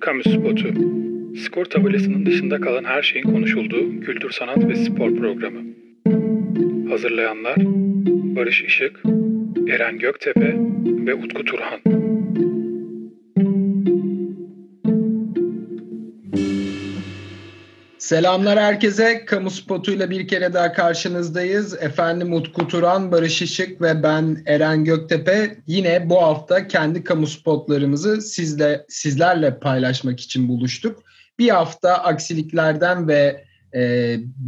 Kamu spotu. Skor tabelasının dışında kalan her şeyin konuşulduğu kültür, sanat ve spor programı. Hazırlayanlar Barış Işık, Eren Göktepe ve Utku Turhan. Selamlar herkese. Kamu spotuyla bir kere daha karşınızdayız. Efendim Utku Turhan, Barış Işık ve ben Eren Göktepe. Yine bu hafta kendi kamu spotlarımızı sizlerle paylaşmak için buluştuk. Bir hafta aksiliklerden ve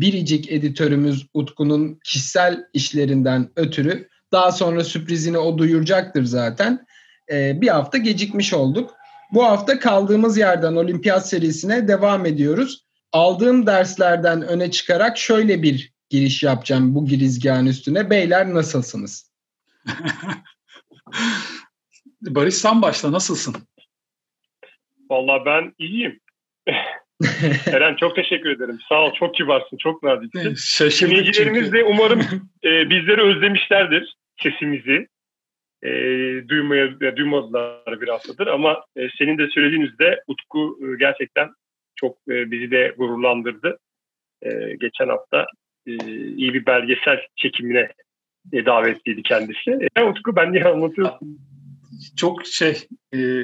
biricik editörümüz Utku'nun kişisel işlerinden ötürü, daha sonra sürprizini o duyuracaktır zaten. Bir hafta gecikmiş olduk. Bu hafta kaldığımız yerden olimpiyat serisine devam ediyoruz. Aldığım derslerden öne çıkarak şöyle bir giriş yapacağım bu girizgahın üstüne. Beyler nasılsınız? Barış sen başla, nasılsın? Vallahi ben iyiyim. Eren çok teşekkür ederim. Sağ ol, çok kibarsın, çok naziksin. Dinleyicilerimiz de umarım bizleri özlemişlerdir, sesimizi. Duymadılar bir haftadır ama senin de söylediğin üzere Utku gerçekten çok bizi de gururlandırdı. Geçen hafta iyi bir belgesel çekimine davetliydi kendisi. Utku ben niye anlatıyorum? Çok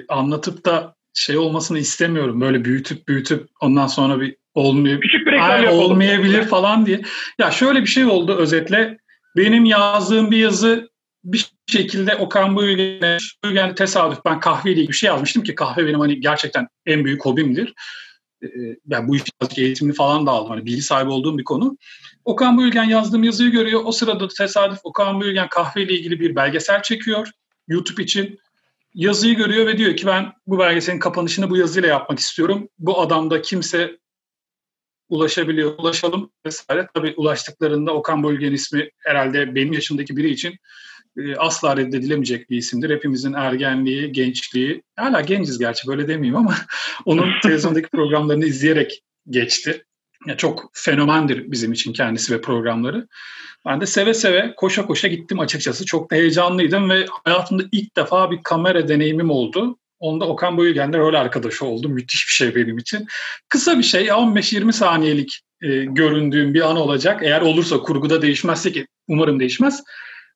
anlatıp da olmasını istemiyorum. Böyle büyütüp ondan sonra bir olmuyor. Küçük bir reklam yapalım. Olmayabilir falan diye. Ya şöyle bir şey oldu özetle. Benim yazdığım bir yazı bir şekilde Okan Bayülgen tesadüf, ben kahveyle bir şey yazmıştım ki kahve benim gerçekten en büyük hobimdir. Ben bu işin eğitimini falan da aldım. Bilgi sahibi olduğum bir konu. Okan Bülgen yazdığım yazıyı görüyor. O sırada tesadüf Okan Bülgen kahveyle ilgili bir belgesel çekiyor YouTube için. Yazıyı görüyor ve diyor ki ben bu belgeselin kapanışını bu yazıyla yapmak istiyorum. Bu adamda kimse ulaşabiliyor. Ulaşalım vesaire. Tabii ulaştıklarında Okan Bülgen ismi herhalde benim yaşımdaki biri için asla reddedilemeyecek bir isimdir. Hepimizin ergenliği, gençliği, hala genciz gerçi böyle demeyeyim ama onun televizyondaki programlarını izleyerek geçti. Yani çok fenomendir bizim için kendisi ve programları. Ben de seve seve, koşa koşa gittim açıkçası. Çok da heyecanlıydım ve hayatımda ilk defa bir kamera deneyimim oldu. Onda Okan Bayülgen'le rol arkadaşı oldum. Müthiş bir şey benim için. Kısa bir şey, 15-20 saniyelik göründüğüm bir an olacak. Eğer olursa, kurguda değişmezse, ki umarım değişmez.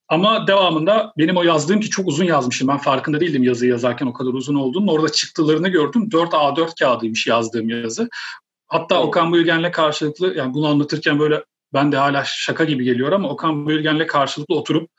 Ama devamında benim o yazdığım, ki çok uzun yazmışım. Ben farkında değildim yazıyı yazarken o kadar uzun olduğunu. Orada çıktılarını gördüm. 4 A4 kağıdıymış yazdığım yazı. Hatta Okan Bayülgen'le karşılıklı, yani bunu anlatırken böyle ben de hala şaka gibi geliyor ama Okan Bayülgen'le karşılıklı oturup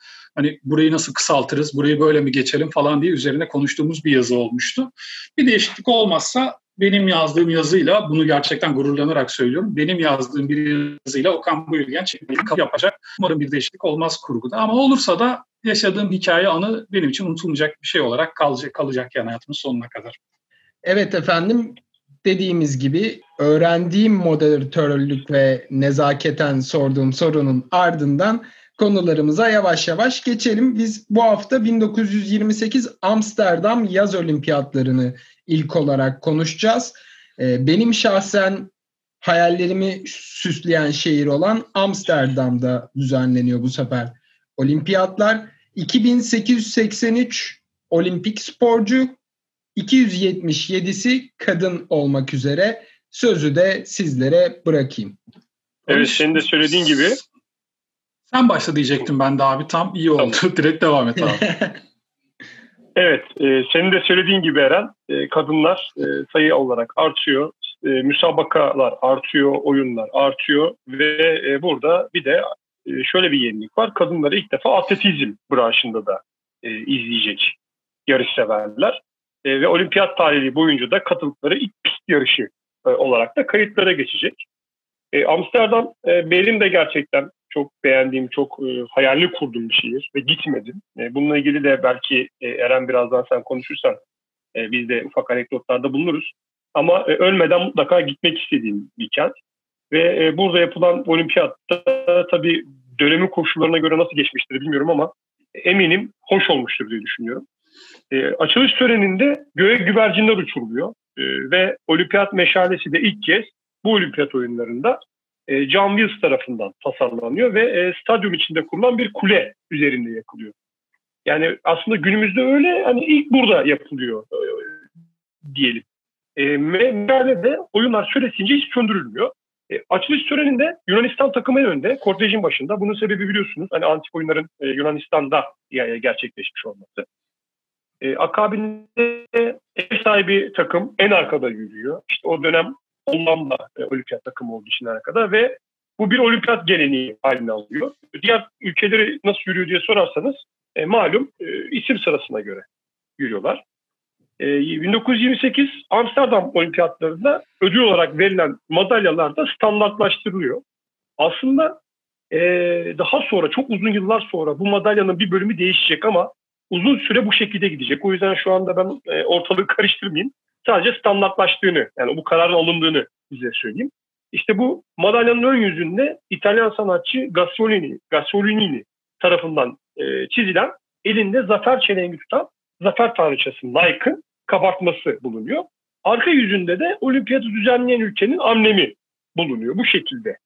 burayı nasıl kısaltırız, burayı böyle mi geçelim falan diye üzerine konuştuğumuz bir yazı olmuştu. Bir değişiklik olmazsa benim yazdığım yazıyla, bunu gerçekten gururlanarak söylüyorum, benim yazdığım bir yazıyla Okan Bayülgen çekimini yapacak. Umarım bir değişiklik olmaz kurguda ama olursa da yaşadığım hikaye, anı benim için unutulmayacak bir şey olarak kalacak yani hayatımın sonuna kadar. Evet efendim. Dediğimiz gibi öğrendiğim moderatörlük ve nezaketen sorduğum sorunun ardından konularımıza yavaş yavaş geçelim. Biz bu hafta 1928 Amsterdam Yaz Olimpiyatlarını ilk olarak konuşacağız. Benim şahsen hayallerimi süsleyen şehir olan Amsterdam'da düzenleniyor bu sefer olimpiyatlar. 2883 olimpik sporcu, 277'si kadın olmak üzere. Sözü de sizlere bırakayım. Evet, senin de söylediğin gibi. Sen başla diyecektim ben de abi, tam iyi oldu. Tamam. Direkt devam et abi. Evet, senin de söylediğin gibi Eren, kadınlar sayı olarak artıyor. Müsabakalar artıyor, oyunlar artıyor ve burada bir de şöyle bir yenilik var. Kadınları ilk defa atletizm branşında da izleyecek yarışseverler. Ve olimpiyat tarihi boyunca da katıldıkları ilk pist yarışı olarak da kayıtlara geçecek. Amsterdam benim de gerçekten çok beğendiğim, çok hayalli kurduğum bir şehir ve gitmedim. Bununla ilgili de belki Eren birazdan sen konuşursan biz de ufak anekdotlarda bulunuruz. Ama ölmeden mutlaka gitmek istediğim bir kent. Ve burada yapılan olimpiyatta tabii dönemin koşullarına göre nasıl geçmiştir bilmiyorum ama eminim hoş olmuştur diye düşünüyorum. Açılış töreninde göğe güvercinler uçuruluyor ve olimpiyat meşalesi de ilk kez bu olimpiyat oyunlarında John Wills tarafından tasarlanıyor ve stadyum içinde kurulan bir kule üzerinde yakılıyor. Yani aslında günümüzde öyle ilk burada yapılıyor diyelim. Müdahalede oyunlar süresince hiç söndürülmüyor. Açılış töreninde Yunanistan takımı önde, kortejin başında. Bunun sebebi biliyorsunuz hani antik oyunların Yunanistan'da gerçekleşmiş olması. Akabinde ev sahibi takım en arkada yürüyor. İşte o dönem Hollanda olimpiyat takımı olduğu için arkada ve bu bir olimpiyat geleneği haline alıyor. Diğer ülkeleri nasıl yürüyor diye sorarsanız malum isim sırasına göre yürüyorlar. 1928 Amsterdam Olimpiyatlarında ödül olarak verilen madalyalar da standartlaştırılıyor. Aslında daha sonra çok uzun yıllar sonra bu madalyanın bir bölümü değişecek ama uzun süre bu şekilde gidecek. O yüzden şu anda ben ortalığı karıştırmayayım. Sadece standartlaştığını, yani bu kararın alındığını size söyleyeyim. İşte bu madalyanın ön yüzünde İtalyan sanatçı Gasolini tarafından çizilen, elinde zafer çelengi tutan zafer tanrıçası Nike'ın kabartması bulunuyor. Arka yüzünde de olimpiyatı düzenleyen ülkenin amblemi bulunuyor. Bu şekilde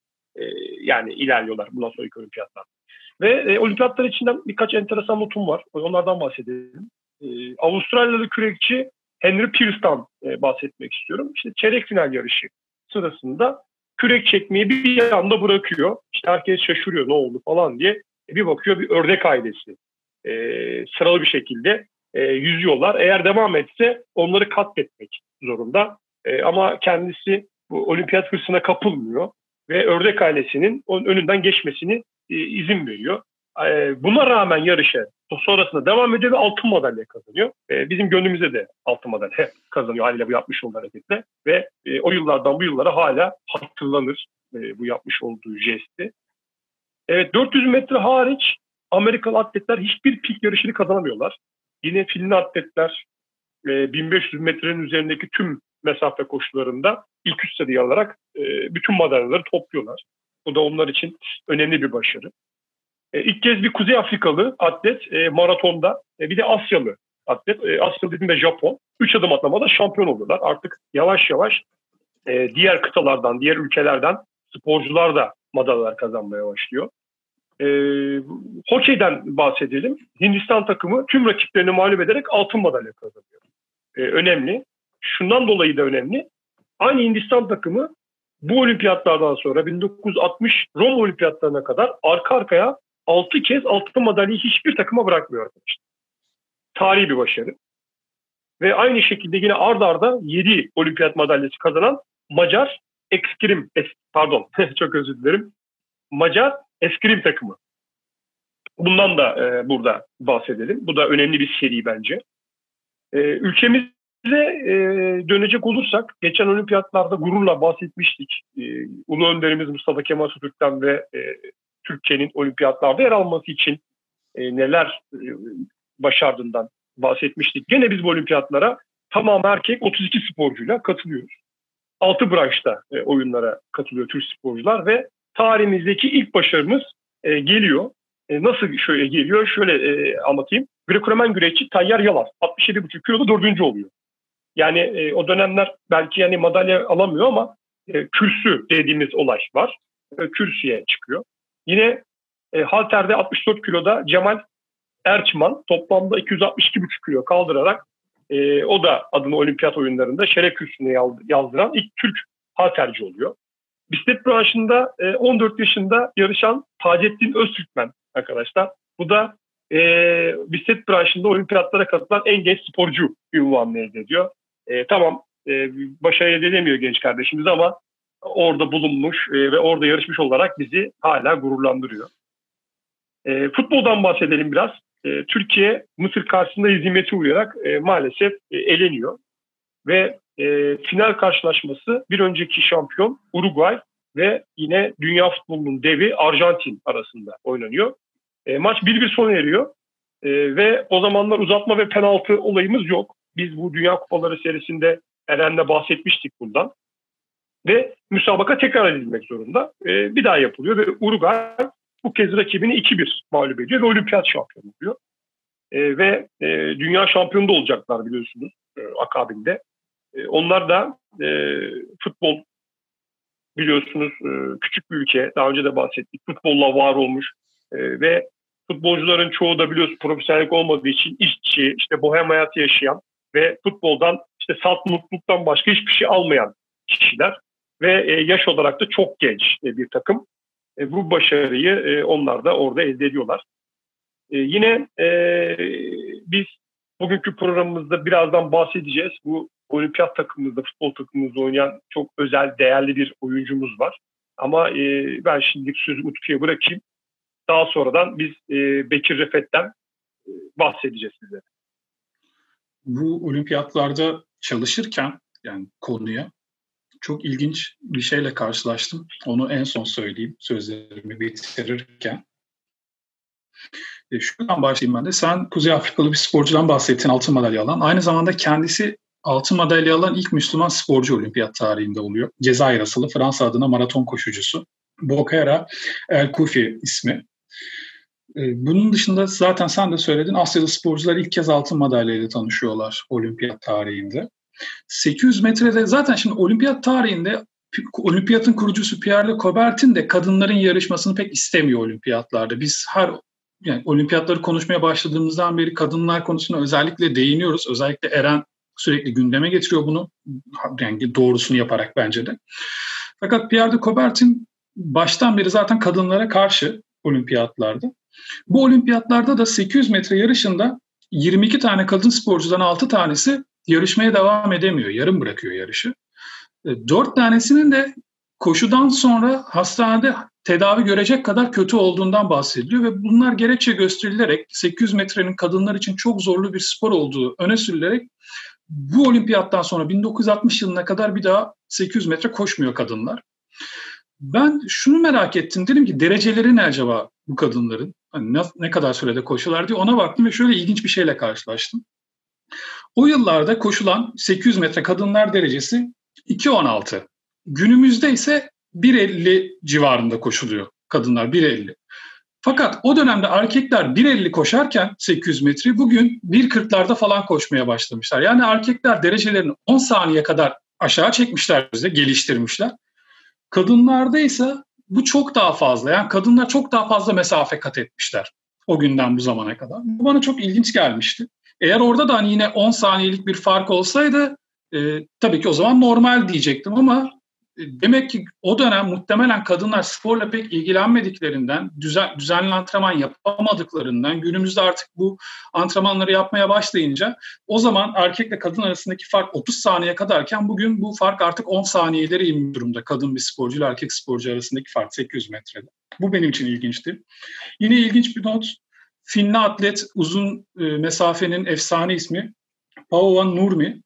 yani ilerliyorlar bundan sonraki olimpiyatlar. Ve olimpiyatlar içinden birkaç enteresan notum var. Onlardan bahsedelim. Avustralyalı kürekçi Henry Pierce'dan bahsetmek istiyorum. İşte çeyrek final yarışı sırasında kürek çekmeyi bir anda bırakıyor. İşte herkes şaşırıyor ne oldu falan diye. Bir bakıyor bir ördek ailesi sıralı bir şekilde yüzüyorlar. Eğer devam etse onları katletmek zorunda. Ama kendisi bu olimpiyat hırsına kapılmıyor ve ördek ailesinin onun önünden geçmesini izin veriyor. Buna rağmen yarışa sonrasında devam ediyor ve altın madalya kazanıyor. Bizim gönlümüze de altın madalya kazanıyor haliyle bu yapmış olduğu hareketle. Ve o yıllardan bu yıllara hala hatırlanır bu yapmış olduğu jesti. Evet, 400 metre hariç Amerikalı atletler hiçbir pik yarışını kazanamıyorlar. Yine Finli atletler 1500 metrenin üzerindeki tüm mesafe koşularında ilk üç sırayı alarak bütün madalyaları topluyorlar. Bu da onlar için önemli bir başarı. İlk kez bir Kuzey Afrikalı atlet maratonda bir de Asyalı atlet, Asyalı dediğimde Japon, 3 adım atlamada şampiyon oluyorlar. Artık yavaş yavaş diğer kıtalardan, diğer ülkelerden sporcular da madalyalar kazanmaya başlıyor. Hokey'den bahsedelim. Hindistan takımı tüm rakiplerini mağlup ederek altın madalya kazanıyor. Önemli. Şundan dolayı da önemli. Aynı Hindistan takımı bu olimpiyatlardan sonra 1960 Roma olimpiyatlarına kadar arka arkaya 6 kez altın madalyayı hiçbir takıma bırakmıyor arkadaşlar. Tarihi bir başarı. Ve aynı şekilde yine ard arda 7 olimpiyat madalyası kazanan Macar Eskrim, çok özür dilerim. Macar Eskrim takımı. Bundan da burada bahsedelim. Bu da önemli bir seri bence. Ülkemize dönecek olursak, geçen olimpiyatlarda gururla bahsetmiştik. Ulu önderimiz Mustafa Kemal Atatürk'ten ve Türkiye'nin olimpiyatlarda yer alması için neler başardığından bahsetmiştik. Gene biz bu olimpiyatlara tamam erkek 32 sporcuyla katılıyoruz. 6 branşta oyunlara katılıyor Türk sporcular ve tarihimizdeki ilk başarımız geliyor. Nasıl şöyle geliyor? Şöyle anlatayım. Grekoromen güreşçi Tayyar Yalaz 67,5 kiloda 4. oluyor. Yani o dönemler belki yani madalya alamıyor ama kürsü dediğimiz olay var. Kürsüye çıkıyor. Yine halterde 64 kiloda Cemal Erçman toplamda 262,5 kilo kaldırarak o da adını olimpiyat oyunlarında şeref kürsüne yazdıran ilk Türk halterci oluyor. Bisiklet branşında 14 yaşında yarışan Taceddin Öztürkmen arkadaşlar. Bu da bisiklet branşında olimpiyatlara katılan en genç sporcu unvanını elde ediyor. Tamam başarı elde edemiyor genç kardeşimiz ama orada bulunmuş ve orada yarışmış olarak bizi hala gururlandırıyor. Futboldan bahsedelim biraz. Türkiye Mısır karşısında hezimete uğrayarak maalesef eleniyor. Ve final karşılaşması bir önceki şampiyon Uruguay ve yine dünya futbolunun devi Arjantin arasında oynanıyor. Maç 1-1 sona eriyor ve o zamanlar uzatma ve penaltı olayımız yok. Biz bu Dünya Kupaları serisinde Eren'le bahsetmiştik bundan. Ve müsabaka tekrar edilmek zorunda. Bir daha yapılıyor ve Uruguay bu kez rakibini 2-1 mağlup ediyor ve olimpiyat şampiyonu oluyor. Ve dünya şampiyonu da olacaklar biliyorsunuz akabinde. Onlar da futbol biliyorsunuz küçük bir ülke. Daha önce de bahsettik. Futbolla var olmuş ve futbolcuların çoğu da biliyorsunuz profesyonellik olmadığı için işçi, işte bohem hayatı yaşayan ve futboldan işte salt mutluluktan başka hiçbir şey almayan kişiler ve yaş olarak da çok genç bir takım. Bu başarıyı onlar da orada elde ediyorlar. Yine biz bugünkü programımızda birazdan bahsedeceğiz. Bu olimpiyat takımımızda, futbol takımımızda oynayan çok özel, değerli bir oyuncumuz var. Ama ben şimdilik sözü Utku'ya bırakayım. Daha sonradan biz Bekir Refet'ten bahsedeceğiz size. Bu olimpiyatlarda çalışırken, yani konuya çok ilginç bir şeyle karşılaştım. Onu en son söyleyeyim, sözlerimi bitirirken. Şuradan başlayayım ben de. Sen Kuzey Afrikalı bir sporcudan bahsettin, altın madalya alan. Aynı zamanda kendisi altın madalya alan ilk Müslüman sporcu olimpiyat tarihinde oluyor. Cezayir asıllı Fransa adına maraton koşucusu. Bokera El Kufi ismi. Bunun dışında zaten sen de söyledin, Asyalı sporcular ilk kez altın madalyayla tanışıyorlar olimpiyat tarihinde. 800 metrede zaten şimdi olimpiyat tarihinde olimpiyatın kurucusu Pierre de Coubertin de kadınların yarışmasını pek istemiyor olimpiyatlarda. Biz olimpiyatları konuşmaya başladığımızdan beri kadınlar konusuna özellikle değiniyoruz. Özellikle Eren sürekli gündeme getiriyor bunu. Yani doğrusunu yaparak bence de. Fakat Pierre de Coubertin baştan beri zaten kadınlara karşı olimpiyatlarda. Bu olimpiyatlarda da 800 metre yarışında 22 tane kadın sporcudan 6 tanesi yarışmaya devam edemiyor. Yarım bırakıyor yarışı. 4 tanesinin de koşudan sonra hastanede tedavi görecek kadar kötü olduğundan bahsediliyor ve bunlar gerekçe gösterilerek 800 metrenin kadınlar için çok zorlu bir spor olduğu öne sürülerek bu olimpiyattan sonra 1960 yılına kadar bir daha 800 metre koşmuyor kadınlar. Ben şunu merak ettim, dedim ki dereceleri ne acaba bu kadınların? Hani ne kadar sürede koşuyorlar diye ona baktım ve şöyle ilginç bir şeyle karşılaştım. O yıllarda koşulan 800 metre kadınlar derecesi 2.16. Günümüzde ise 1.50 civarında koşuluyor kadınlar, 1.50. Fakat o dönemde erkekler 1.50 koşarken 800 metreyi bugün 1.40'larda falan koşmaya başlamışlar. Yani erkekler derecelerini 10 saniye kadar aşağı çekmişler, bize geliştirmişler. Kadınlarda ise bu çok daha fazla. Yani kadınlar çok daha fazla mesafe kat etmişler o günden bu zamana kadar. Bu bana çok ilginç gelmişti. Eğer orada da yine 10 saniyelik bir fark olsaydı tabii ki o zaman normal diyecektim ama demek ki o dönem muhtemelen kadınlar sporla pek ilgilenmediklerinden, düzenli antrenman yapamadıklarından, günümüzde artık bu antrenmanları yapmaya başlayınca o zaman erkekle kadın arasındaki fark 30 saniye kadarken bugün bu fark artık 10 saniyelere inmiş durumda. Kadın bir sporcu ile erkek sporcu arasındaki fark 800 metrede. Bu benim için ilginçti. Yine ilginç bir not. Finli atlet uzun mesafenin efsane ismi Paavo Nurmi.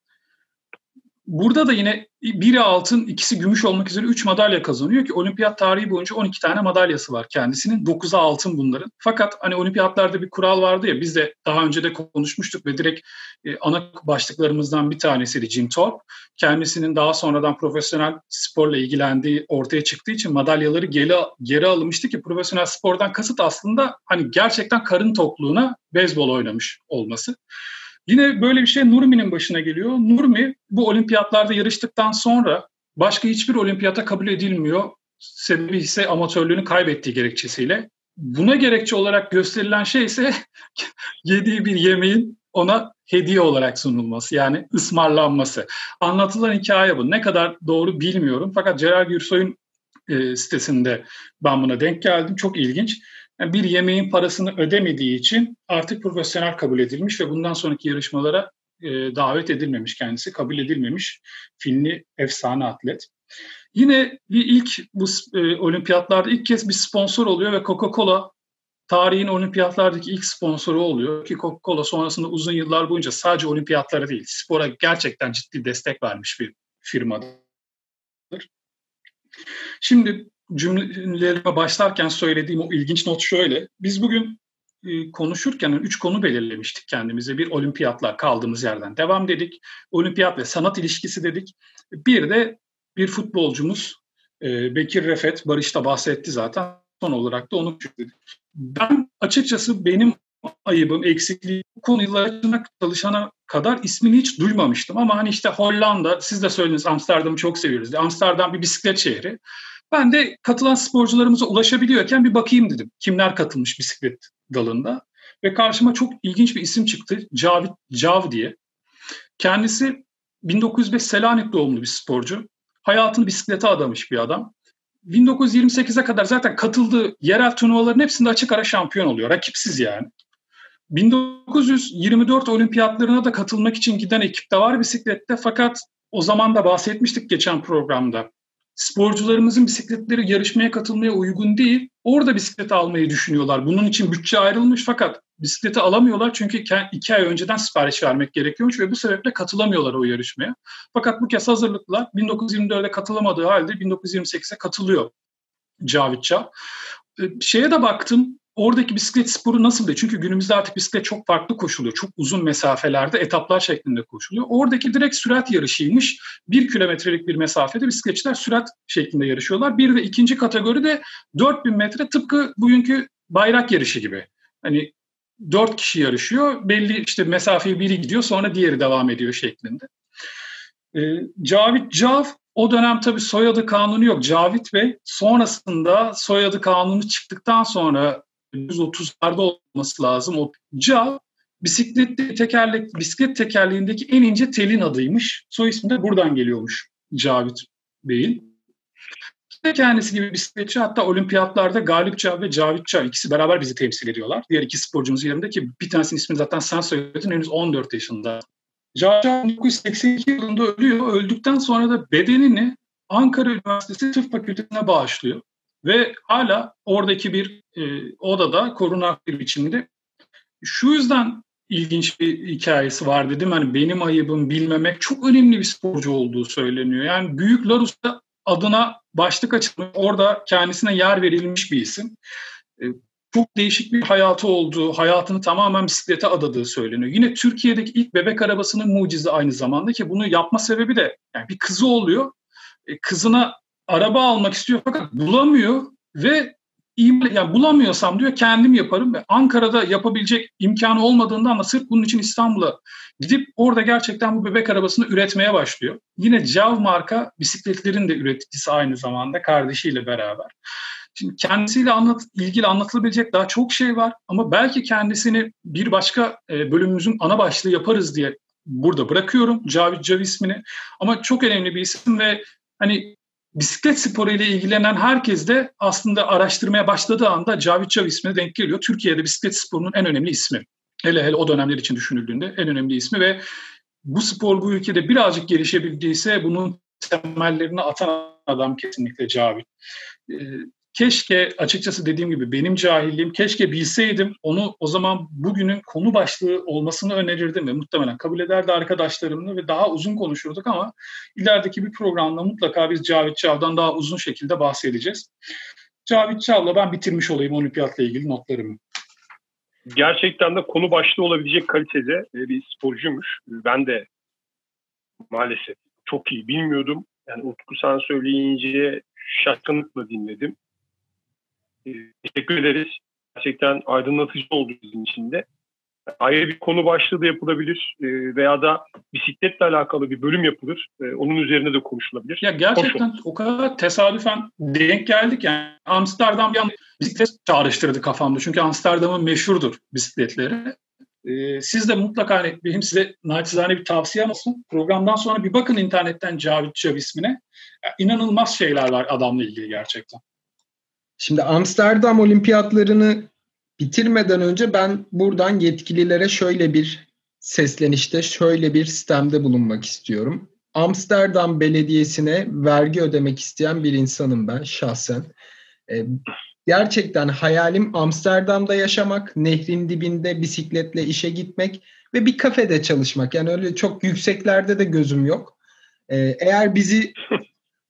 Burada da yine biri altın, ikisi gümüş olmak üzere 3 madalya kazanıyor ki olimpiyat tarihi boyunca 12 tane madalyası var kendisinin. 9'a altın bunların. Fakat hani olimpiyatlarda bir kural vardı ya, biz de daha önce de konuşmuştuk ve direkt ana başlıklarımızdan bir tanesiydi Jim Thorpe. Kendisinin daha sonradan profesyonel sporla ilgilendiği ortaya çıktığı için madalyaları geri alınmıştı ki profesyonel spordan kasıt aslında hani gerçekten karın tokluğuna beyzbol oynamış olması. Yine böyle bir şey Nurmi'nin başına geliyor. Nurmi bu olimpiyatlarda yarıştıktan sonra başka hiçbir olimpiyata kabul edilmiyor. Sebebi ise amatörlüğünü kaybettiği gerekçesiyle. Buna gerekçe olarak gösterilen şey ise yediği bir yemeğin ona hediye olarak sunulması, yani ısmarlanması. Anlatılan hikaye bu. Ne kadar doğru bilmiyorum. Fakat Celal Gürsoy'un sitesinde ben buna denk geldim. Çok ilginç. Yani bir yemeğin parasını ödemediği için artık profesyonel kabul edilmiş ve bundan sonraki yarışmalara davet edilmemiş kendisi, kabul edilmemiş Finli efsane atlet. Yine bir ilk bu olimpiyatlarda ilk kez bir sponsor oluyor ve Coca-Cola tarihin olimpiyatlardaki ilk sponsoru oluyor ki Coca-Cola sonrasında uzun yıllar boyunca sadece olimpiyatlara değil spora gerçekten ciddi destek vermiş bir firmadır. Şimdi cümlelerime başlarken söylediğim o ilginç not şöyle. Biz bugün konuşurken 3 konu belirlemiştik kendimize. Bir, olimpiyatlar, kaldığımız yerden devam dedik. Olimpiyat ve sanat ilişkisi dedik. Bir de bir futbolcumuz Bekir Refet, Barış da bahsetti zaten. Son olarak da onu dedik. Ben açıkçası benim ayıbım, eksikliğim bu konularına çalışana kadar ismini hiç duymamıştım. Ama hani işte Hollanda, siz de söylediniz Amsterdam'ı çok seviyoruz. Amsterdam bir bisiklet şehri. Ben de katılan sporcularımıza ulaşabiliyorken bir bakayım dedim. Kimler katılmış bisiklet dalında? Ve karşıma çok ilginç bir isim çıktı. Cavit Çav diye. Kendisi 1905 Selanik doğumlu bir sporcu. Hayatını bisiklete adamış bir adam. 1928'e kadar zaten katıldığı yerel turnuvaların hepsinde açık ara şampiyon oluyor. Rakipsiz yani. 1924 olimpiyatlarına da katılmak için giden ekip de var bisiklette. Fakat o zaman da bahsetmiştik geçen programda. Sporcularımızın bisikletleri yarışmaya katılmaya uygun değil. Orada bisiklet almayı düşünüyorlar. Bunun için bütçe ayrılmış fakat bisikleti alamıyorlar. Çünkü 2 ay önceden sipariş vermek gerekiyormuş ve bu sebeple katılamıyorlar o yarışmaya. Fakat bu kez hazırlıklar 1924'e katılamadığı halde 1928'e katılıyor Cavit Çav. Şeye de baktım. Oradaki bisiklet sporu nasıldı? Çünkü günümüzde artık bisiklet çok farklı koşuluyor. Çok uzun mesafelerde etaplar şeklinde koşuluyor. Oradaki direkt sürat yarışıymış. 1 kilometrelik bir mesafede bisikletçiler sürat şeklinde yarışıyorlar. Bir de ikinci kategori de 4000 metre tıpkı bugünkü bayrak yarışı gibi. Hani 4 kişi yarışıyor. Belli işte mesafeyi biri gidiyor sonra diğeri devam ediyor şeklinde. Cavit Çav o dönem tabii soyadı kanunu yok. Cavit Bey sonrasında soyadı kanunu çıktıktan sonra 130'larda olması lazım. O Çav bisiklet tekerleğindeki en ince telin adıymış. Soy ismi de buradan geliyormuş Cavit Bey'in. Kendisi gibi bisikletçi hatta olimpiyatlarda Galip Çav ve Cavit Çav ikisi beraber bizi temsil ediyorlar. Diğer iki sporcumuz yerinde ki bir tanesinin ismini zaten sen söyledin henüz 14 yaşında. Cavit Çav 1982 yılında ölüyor. Öldükten sonra da bedenini Ankara Üniversitesi Tıp Fakültesi'ne bağışlıyor. Ve hala oradaki bir odada korunan bir biçimde. Şu yüzden ilginç bir hikayesi var dedim. Hani benim ayıbım bilmemek çok önemli bir sporcu olduğu söyleniyor. Yani Büyük Larus'ta adına başlık açılmış. Orada kendisine yer verilmiş bir isim. Çok değişik bir hayatı olduğu, hayatını tamamen bisiklete adadığı söyleniyor. Yine Türkiye'deki ilk bebek arabasının mucizi aynı zamanda ki bunu yapma sebebi de yani bir kızı oluyor. Kızına araba almak istiyor fakat bulamıyor ve yani bulamıyorsam diyor kendim yaparım. Ve Ankara'da yapabilecek imkanı olmadığından da sırf bunun için İstanbul'a gidip orada gerçekten bu bebek arabasını üretmeye başlıyor. Yine Çav marka bisikletlerin de üreticisi aynı zamanda kardeşiyle beraber. Şimdi kendisiyle ilgili anlatılabilecek daha çok şey var ama belki kendisini bir başka bölümümüzün ana başlığı yaparız diye burada bırakıyorum Cavit Çav ismini. Ama çok önemli bir isim ve hani bisiklet sporu ile ilgilenen herkes de aslında araştırmaya başladığı anda Cavit Çav ismine denk geliyor. Türkiye'de bisiklet sporunun en önemli ismi. Hele o dönemler için düşünüldüğünde en önemli ismi ve bu spor bu ülkede birazcık gelişebildiyse bunun temellerini atan adam kesinlikle Cavit. Keşke açıkçası dediğim gibi benim cahilliğim, keşke bilseydim onu o zaman bugünün konu başlığı olmasını önerirdim ve muhtemelen kabul ederdi arkadaşlarımla ve daha uzun konuşurduk ama ilerideki bir programda mutlaka biz Cavit Çav'dan daha uzun şekilde bahsedeceğiz. Cavit Çav'la ben bitirmiş olayım olimpiyatla ilgili notlarımı. Gerçekten de konu başlığı olabilecek kalitede bir sporcuymuş. Ben de maalesef çok iyi bilmiyordum. Yani Utku sen söyleyince şaşkınlıkla dinledim. Teşekkür ederiz. Gerçekten aydınlatıcı oldu bizim için de. Ayrı bir konu başlığı da yapılabilir veya da bisikletle alakalı bir bölüm yapılır. Onun üzerine de konuşulabilir. Ya gerçekten o kadar tesadüfen denk geldik yani. Amsterdam bir anda bisiklet çağrıştırdı kafamda. Çünkü Amsterdam'ın meşhurdur bisikletleri. Siz de mutlaka hani benim size naçizane bir tavsiyem olsun. Programdan sonra bir bakın internetten Cavit Çav ismine. Ya, inanılmaz şeyler var adamla ilgili gerçekten. Şimdi Amsterdam Olimpiyatlarını bitirmeden önce ben buradan yetkililere şöyle bir seslenişte, şöyle bir sistemde bulunmak istiyorum. Amsterdam Belediyesi'ne vergi ödemek isteyen bir insanım ben şahsen. Gerçekten hayalim Amsterdam'da yaşamak, nehrin dibinde bisikletle işe gitmek ve bir kafede çalışmak. Yani öyle çok yükseklerde de gözüm yok. Eğer bizi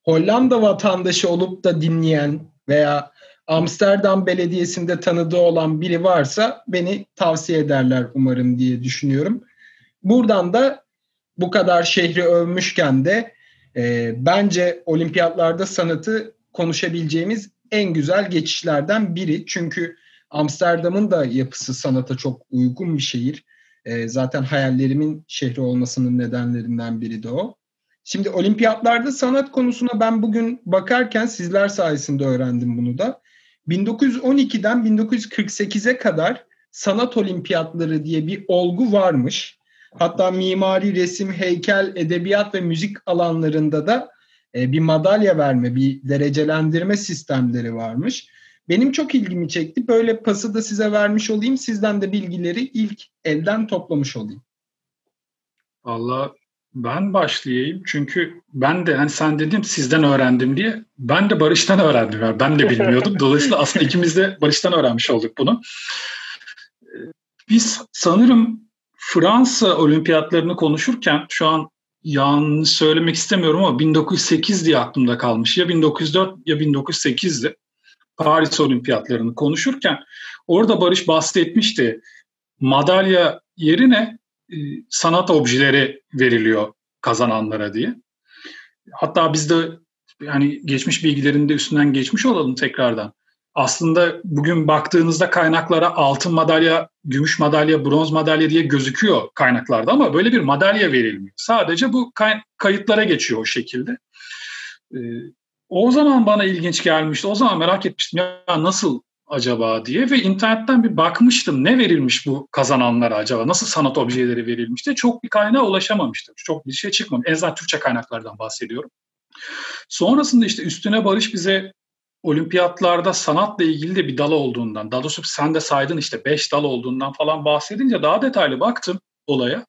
Hollanda vatandaşı olup da dinleyen veya Amsterdam Belediyesi'nde tanıdığı olan biri varsa beni tavsiye ederler umarım diye düşünüyorum. Buradan da bu kadar şehri övmüşken de bence olimpiyatlarda sanatı konuşabileceğimiz en güzel geçişlerden biri. Çünkü Amsterdam'ın da yapısı sanata çok uygun bir şehir. Zaten hayallerimin şehri olmasının nedenlerinden biri de o. Şimdi olimpiyatlarda sanat konusuna ben bugün bakarken sizler sayesinde öğrendim bunu da. 1912'den 1948'e kadar sanat olimpiyatları diye bir olgu varmış. Hatta mimari, resim, heykel, edebiyat ve müzik alanlarında da bir madalya verme, bir derecelendirme sistemleri varmış. Benim çok ilgimi çekti. Böyle pası da size vermiş olayım. Sizden de bilgileri ilk elden toplamış olayım. Vallahi ben başlayayım. Çünkü ben de hani sen dedim sizden öğrendim diye. Ben de Barış'tan öğrendim. Yani ben de bilmiyordum. Dolayısıyla aslında ikimiz de Barış'tan öğrenmiş olduk bunu. Biz sanırım Fransa olimpiyatlarını konuşurken şu an yanlış söylemek istemiyorum ama 1908 diye aklımda kalmış. Ya 1904 ya 1908'di. Paris Olimpiyatlarını konuşurken orada Barış bahsetmişti. Madalya yerine sanat objeleri veriliyor kazananlara diye. Hatta biz de yani geçmiş bilgilerin de üstünden geçmiş olalım tekrardan. Aslında bugün baktığınızda kaynaklara altın madalya, gümüş madalya, bronz madalya diye gözüküyor kaynaklarda ama böyle bir madalya verilmiyor. Sadece bu kayıtlara geçiyor o şekilde. O zaman bana ilginç gelmişti. O zaman merak etmiştim ya nasıl acaba diye ve internetten bir bakmıştım ne verilmiş bu kazananlara acaba? Nasıl sanat objeleri verilmiş diye çok bir kaynağa ulaşamamıştım. Çok bir şey çıkmamış. En azından Türkçe kaynaklardan bahsediyorum. Sonrasında işte üstüne Barış bize olimpiyatlarda sanatla ilgili de bir dal olduğundan, daha doğrusu sen de saydın işte 5 dal olduğundan falan bahsedince daha detaylı baktım olaya.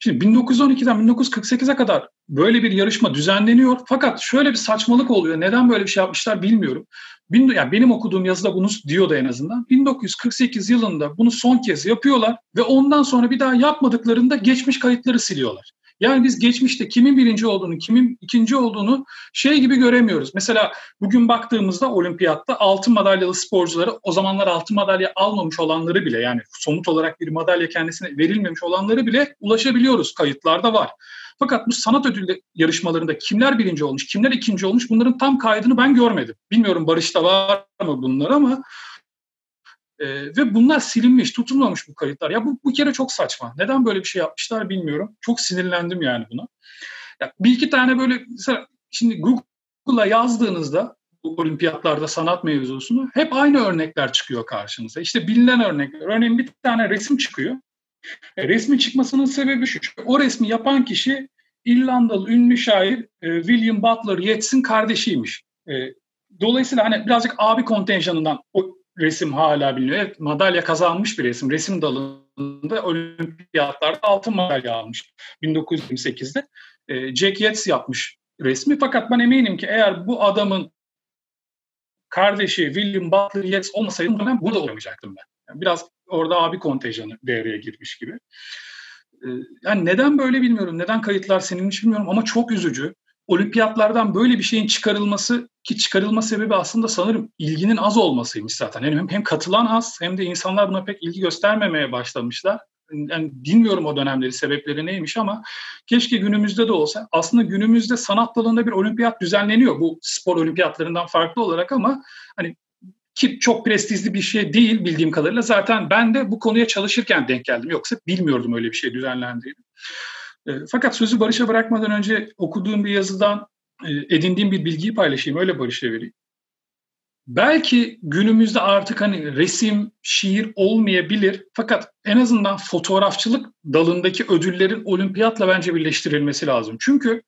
Şimdi 1912'den 1948'e kadar böyle bir yarışma düzenleniyor. Fakat şöyle bir saçmalık oluyor. Neden böyle bir şey yapmışlar bilmiyorum. Yani benim okuduğum yazıda bunu diyordu en azından. 1948 yılında bunu son kez yapıyorlar ve ondan sonra bir daha yapmadıklarında geçmiş kayıtları siliyorlar. Yani biz geçmişte kimin birinci olduğunu, kimin ikinci olduğunu şey gibi göremiyoruz. Mesela bugün baktığımızda olimpiyatta altın madalyalı sporcuları, o zamanlar altın madalya almamış olanları bile, yani somut olarak bir madalya kendisine verilmemiş olanları bile ulaşabiliyoruz. Kayıtlarda var. Fakat bu sanat ödül yarışmalarında kimler birinci olmuş, kimler ikinci olmuş bunların tam kaydını ben görmedim. Bilmiyorum Barış'ta var mı bunlar ama... ve bunlar silinmiş, tutulmamış bu kayıtlar. Ya bu kere çok saçma. Neden böyle bir şey yapmışlar bilmiyorum. Çok sinirlendim yani buna. Ya bir iki tane böyle mesela şimdi Google'a yazdığınızda bu olimpiyatlarda sanat mevzusunu hep aynı örnekler çıkıyor karşınıza. İşte bilinen örnekler. Örneğin bir tane resim çıkıyor. Resmin çıkmasının sebebi şu. O resmi yapan kişi İrlandalı ünlü şair William Butler Yeats'in kardeşiymiş. Dolayısıyla hani birazcık abi kontenjanından o resim hala biliniyor. Evet, madalya kazanmış bir resim. Resim dalında olimpiyatlarda altın madalya almış. 1928'de. Jack Yates yapmış resmi. Fakat ben eminim ki eğer bu adamın kardeşi William Butler Yeats olmasaydı ben burada olamayacaktım ben. Yani biraz orada abi kontenjanı devreye girmiş gibi. Yani neden böyle bilmiyorum. Neden kayıtlar silinmiş bilmiyorum ama çok üzücü. Olimpiyatlardan böyle bir şeyin çıkarılması ki çıkarılma sebebi aslında sanırım ilginin az olmasıymış zaten. Yani hem katılan az hem de insanlar buna pek ilgi göstermemeye başlamışlar. Yani bilmiyorum o dönemleri sebepleri neymiş ama keşke günümüzde de olsa. Aslında günümüzde sanat dalında bir olimpiyat düzenleniyor. Bu spor olimpiyatlarından farklı olarak ama hani ki çok prestijli bir şey değil bildiğim kadarıyla. Zaten ben de bu konuya çalışırken denk geldim. Yoksa bilmiyordum öyle bir şey düzenlendiğini. Fakat sözü Barış'a bırakmadan önce okuduğum bir yazıdan edindiğim bir bilgiyi paylaşayım. Öyle Barış'a vereyim. Belki günümüzde artık hani resim, şiir olmayabilir. Fakat en azından fotoğrafçılık dalındaki ödüllerin olimpiyatla bence birleştirilmesi lazım. Çünkü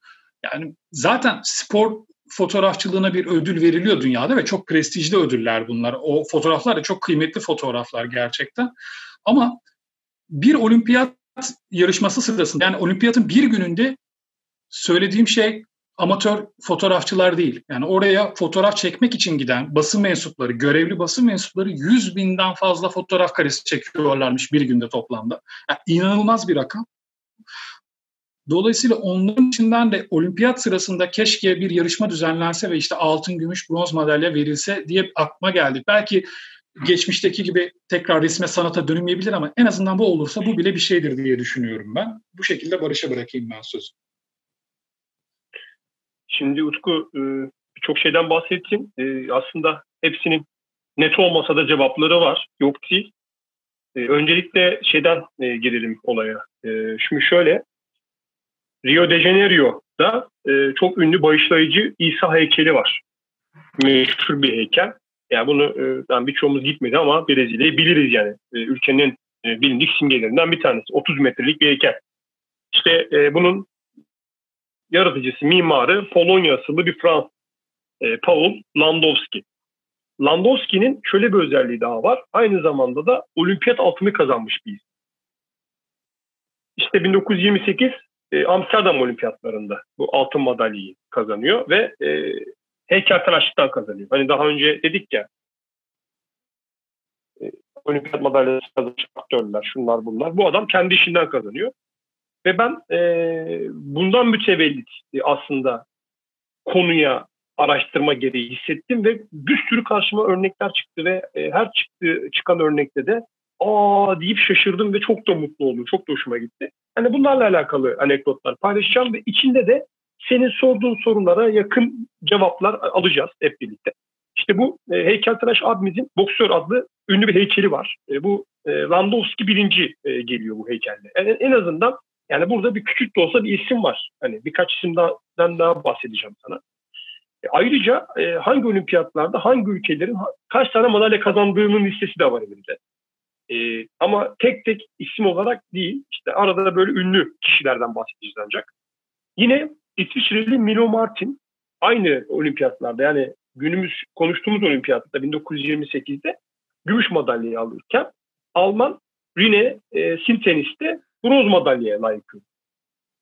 yani zaten spor fotoğrafçılığına bir ödül veriliyor dünyada ve çok prestijli ödüller bunlar. O fotoğraflar da çok kıymetli fotoğraflar gerçekten. Ama bir olimpiyat yarışması sırasında yani olimpiyatın bir gününde söylediğim şey amatör fotoğrafçılar değil. Yani oraya fotoğraf çekmek için giden basın mensupları, görevli basın mensupları 100.000'den fazla fotoğraf karesi çekiyorlarmış bir günde toplamda. Yani inanılmaz bir rakam. Dolayısıyla onların içinden de olimpiyat sırasında keşke bir yarışma düzenlense ve işte altın, gümüş, bronz madalya verilse diye aklıma geldi. Belki geçmişteki gibi tekrar resme sanata dönülmeyebilir ama en azından bu olursa bu bile bir şeydir diye düşünüyorum ben. Bu şekilde Barış'a bırakayım ben sözü. Şimdi Utku birçok şeyden bahsettin. Aslında hepsinin net olmasa da cevapları var. Yok değil. Öncelikle şeyden gelelim olaya. Şimdi şöyle. Rio de Janeiro'da çok ünlü bağışlayıcı İsa heykeli var. Meşhur bir heykel. Yani bunu birçoğumuz gitmedi ama Brezilya'yı biliriz yani. Ülkenin bilindik simgelerinden bir tanesi. 30 metrelik bir heykel. İşte bunun yaratıcısı, mimarı Polonya asıllı bir Fransız, Paul Landowski. Landowski'nin şöyle bir özelliği daha var. Aynı zamanda da olimpiyat altını kazanmış bir isim. İşte 1928 Amsterdam Olimpiyatlarında bu altın madalyayı kazanıyor ve heykeltıraşlıktan kazanıyor. Hani daha önce dedik ya, olimpiyat madalyası kazanmış aktörler, şunlar bunlar. Bu adam kendi işinden kazanıyor. Ve ben bundan mütevellit aslında konuya araştırma gereği hissettim ve bir sürü karşıma örnekler çıktı ve her çıkan örnekte de aa deyip şaşırdım ve çok da mutlu oldum. Çok da hoşuma gitti. Hani bunlarla alakalı anekdotlar paylaşacağım ve içinde de senin sorduğun sorulara yakın cevaplar alacağız hep birlikte. İşte bu heykeltıraş abimizin Boksör adlı ünlü bir heykeli var. Bu Landowski birinci geliyor bu heykelde. Yani en azından yani burada bir küçük de olsa bir isim var. Hani birkaç isimden daha bahsedeceğim sana. Ayrıca hangi olimpiyatlarda hangi ülkelerin kaç tane madalya kazandığının listesi de var elimizde. Ama tek tek isim olarak değil, işte arada da böyle ünlü kişilerden bahsedeceğiz ancak. Yine İsviçreli Milo Martin aynı olimpiyatlarda, yani günümüz konuştuğumuz olimpiyatta 1928'de gümüş madalyayı alırken Alman Rine Sintenis'te bronz madalyaya layık oldu.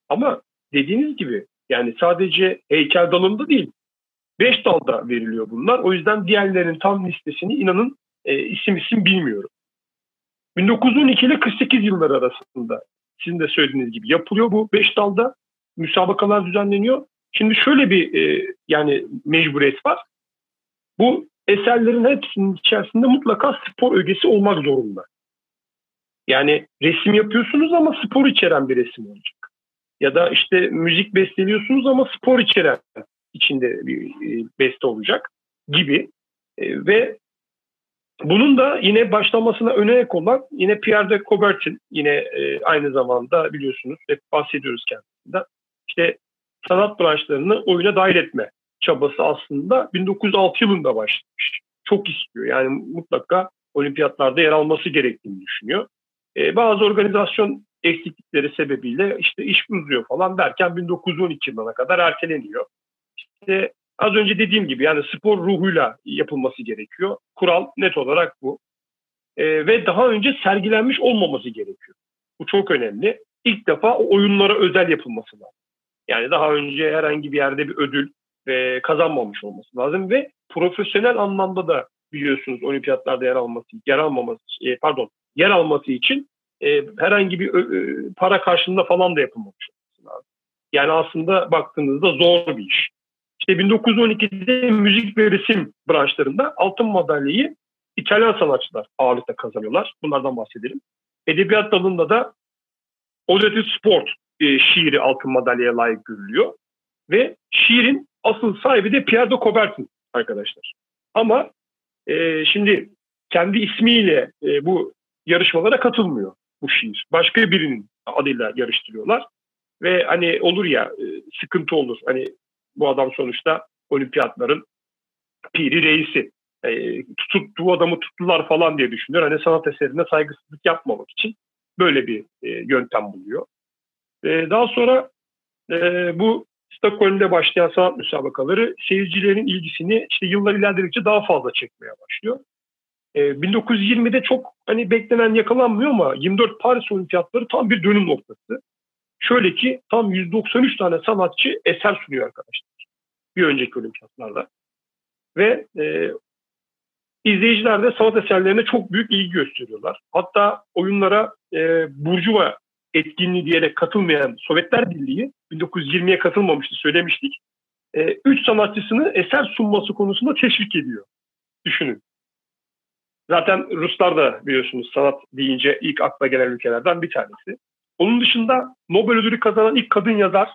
Ama dediğiniz gibi yani sadece heykel dalında değil, 5 dalda veriliyor bunlar. O yüzden diğerlerinin tam listesini inanın isim isim bilmiyorum. 1912 ile 48 yılları arasında sizin de söylediğiniz gibi yapılıyor bu 5 dalda. Müsabakalar düzenleniyor. Şimdi şöyle bir yani mecburiyet var. Bu eserlerin hepsinin içerisinde mutlaka spor ögesi olmak zorunda. Yani resim yapıyorsunuz ama spor içeren bir resim olacak. Ya da işte müzik besteliyorsunuz ama spor içeren içinde bir beste olacak gibi. Ve bunun da yine başlamasına önayak olan yine Pierre de Coubertin, yine aynı zamanda biliyorsunuz hep bahsediyoruz kendisinden. İşte sanat branşlarını oyuna dahil etme çabası aslında 1906 yılında başlamış. Çok istiyor. Yani mutlaka olimpiyatlarda yer alması gerektiğini düşünüyor. Bazı organizasyon eksiklikleri sebebiyle işte iş uzuyor falan derken 1912 yılına kadar erteleniyor. İşte az önce dediğim gibi yani spor ruhuyla yapılması gerekiyor. Kural net olarak bu. Ve daha önce sergilenmiş olmaması gerekiyor. Bu çok önemli. İlk defa oyunlara özel yapılması lazım. Yani daha önce herhangi bir yerde bir ödül kazanmamış olması lazım ve profesyonel anlamda da biliyorsunuz olimpiyatlarda yer alması için herhangi bir para karşılığında falan da yapılmamış olması lazım. Yani aslında baktığınızda zor bir iş. İşte 1912'de müzik ve resim branşlarında altın madalyayı İtalyan sanatçılar ağırlıkta kazanıyorlar. Bunlardan bahsedelim. Edebiyat dalında da Odette Sport şiiri altın madalyaya layık görülüyor. Ve şiirin asıl sahibi de Pierre de Coubertin arkadaşlar. Ama şimdi kendi ismiyle bu yarışmalara katılmıyor bu şiir. Başka birinin adıyla yarıştırıyorlar. Ve hani olur ya sıkıntı olur. Hani bu adam sonuçta olimpiyatların piri reisi. Tuttuğu adamı tuttular falan diye düşünüyor. Hani sanat eserine saygısızlık yapmamak için böyle bir yöntem buluyor. Daha sonra bu Stockholm'de başlayan sanat müsabakaları seyircilerin ilgisini işte yıllar ilerledikçe daha fazla çekmeye başlıyor. 1920'de çok hani beklenen yakalanmıyor ama 24 Paris Olimpiyatları tam bir dönüm noktası. Şöyle ki tam 193 tane sanatçı eser sunuyor arkadaşlar. Bir önceki olimpiyatlarda. Ve izleyiciler de sanat eserlerine çok büyük ilgi gösteriyorlar. Hatta oyunlara burjuva etkinliği diyerek katılmayan Sovyetler Birliği 1920'ye katılmamıştı söylemiştik. 3 sanatçısını eser sunması konusunda teşvik ediyor. Düşünün. Zaten Ruslar da biliyorsunuz sanat deyince ilk akla gelen ülkelerden bir tanesi. Onun dışında Nobel ödülü kazanan ilk kadın yazar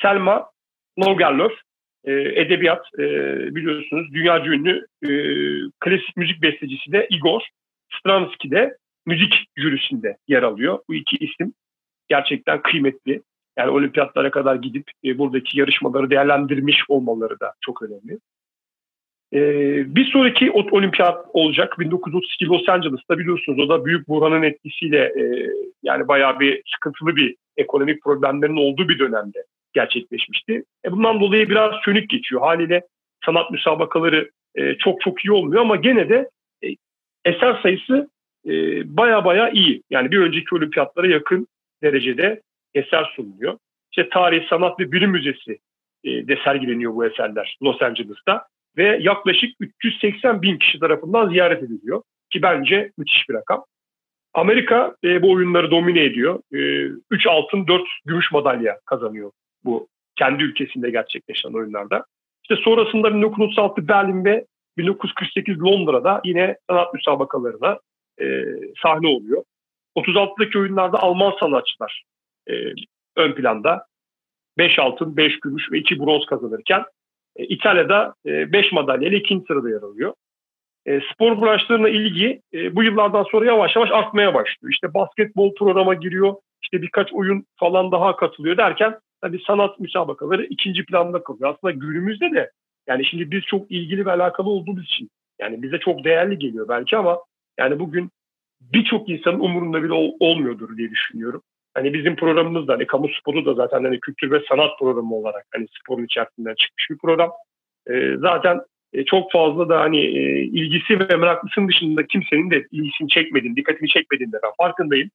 Selma Lagerlöf, edebiyat biliyorsunuz dünyaca ünlü klasik müzik bestecisi de Igor Stravinsky de müzik jürisinde yer alıyor. Bu iki isim gerçekten kıymetli. Yani olimpiyatlara kadar gidip buradaki yarışmaları değerlendirmiş olmaları da çok önemli. Bir sonraki olimpiyat olacak 1932 Los Angeles'ta biliyorsunuz o da Büyük Burhan'ın etkisiyle yani bayağı bir sıkıntılı bir ekonomik problemlerin olduğu bir dönemde gerçekleşmişti. Bundan dolayı biraz sönük geçiyor. Haliyle sanat müsabakaları çok çok iyi olmuyor ama gene de eser sayısı baya baya iyi. Yani bir önceki olimpiyatlara yakın derecede eser sunuluyor. İşte Tarih, Sanat ve Bilim Müzesi de sergileniyor bu eserler Los Angeles'ta ve yaklaşık 380 bin kişi tarafından ziyaret ediliyor ki bence müthiş bir rakam. Amerika bu oyunları domine ediyor. 3 altın, 4 gümüş madalya kazanıyor bu kendi ülkesinde gerçekleşen oyunlarda. İşte sonrasında 1936 Berlin ve 1948 Londra'da yine sanat müsabakalarına sahne oluyor. 36'daki oyunlarda Alman sanatçılar ön planda. 5 altın, 5 gümüş ve 2 bronz kazanırken İtalya'da 5 madalyayla 2. sırada yer alıyor. Spor branşlarına ilgi bu yıllardan sonra yavaş yavaş artmaya başlıyor. İşte basketbol programa giriyor, işte birkaç oyun falan daha katılıyor derken tabii sanat müsabakaları ikinci planda kalıyor. Aslında günümüzde de yani şimdi biz çok ilgili ve alakalı olduğumuz için yani bize çok değerli geliyor belki ama yani bugün birçok insanın umurunda bile olmuyordur diye düşünüyorum. Hani bizim programımız da hani kamu sporu da zaten hani kültür ve sanat programı olarak hani sporun içerisinden çıkmış bir program. Zaten çok fazla da hani ilgisi ve meraklısının dışında kimsenin de ilgisini çekmediğini, dikkatini çekmediğini de ben farkındayım.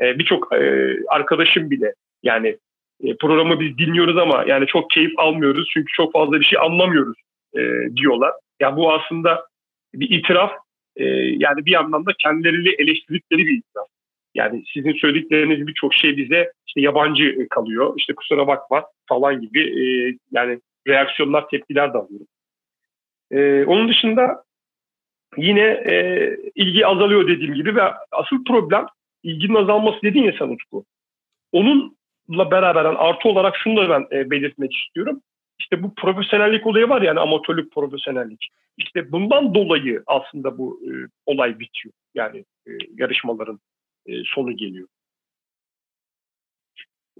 Birçok arkadaşım bile yani programı biz dinliyoruz ama yani çok keyif almıyoruz çünkü çok fazla bir şey anlamıyoruz diyorlar. Yani bu aslında bir itiraf, yani bir anlamda kendilerini eleştirdikleri bir itiraf. Yani sizin söyledikleriniz birçok şey bize işte yabancı kalıyor, işte kusura bakma falan gibi yani reaksiyonlar, tepkiler de alıyoruz. Onun dışında yine ilgi azalıyor dediğim gibi ve asıl problem ilginin azalması dedin ya sen Utku. Onunla beraber yani artı olarak şunu da ben belirtmek istiyorum. İşte bu profesyonellik olayı var yani amatörlük, profesyonellik. İşte bundan dolayı aslında bu olay bitiyor. Yani yarışmaların sonu geliyor.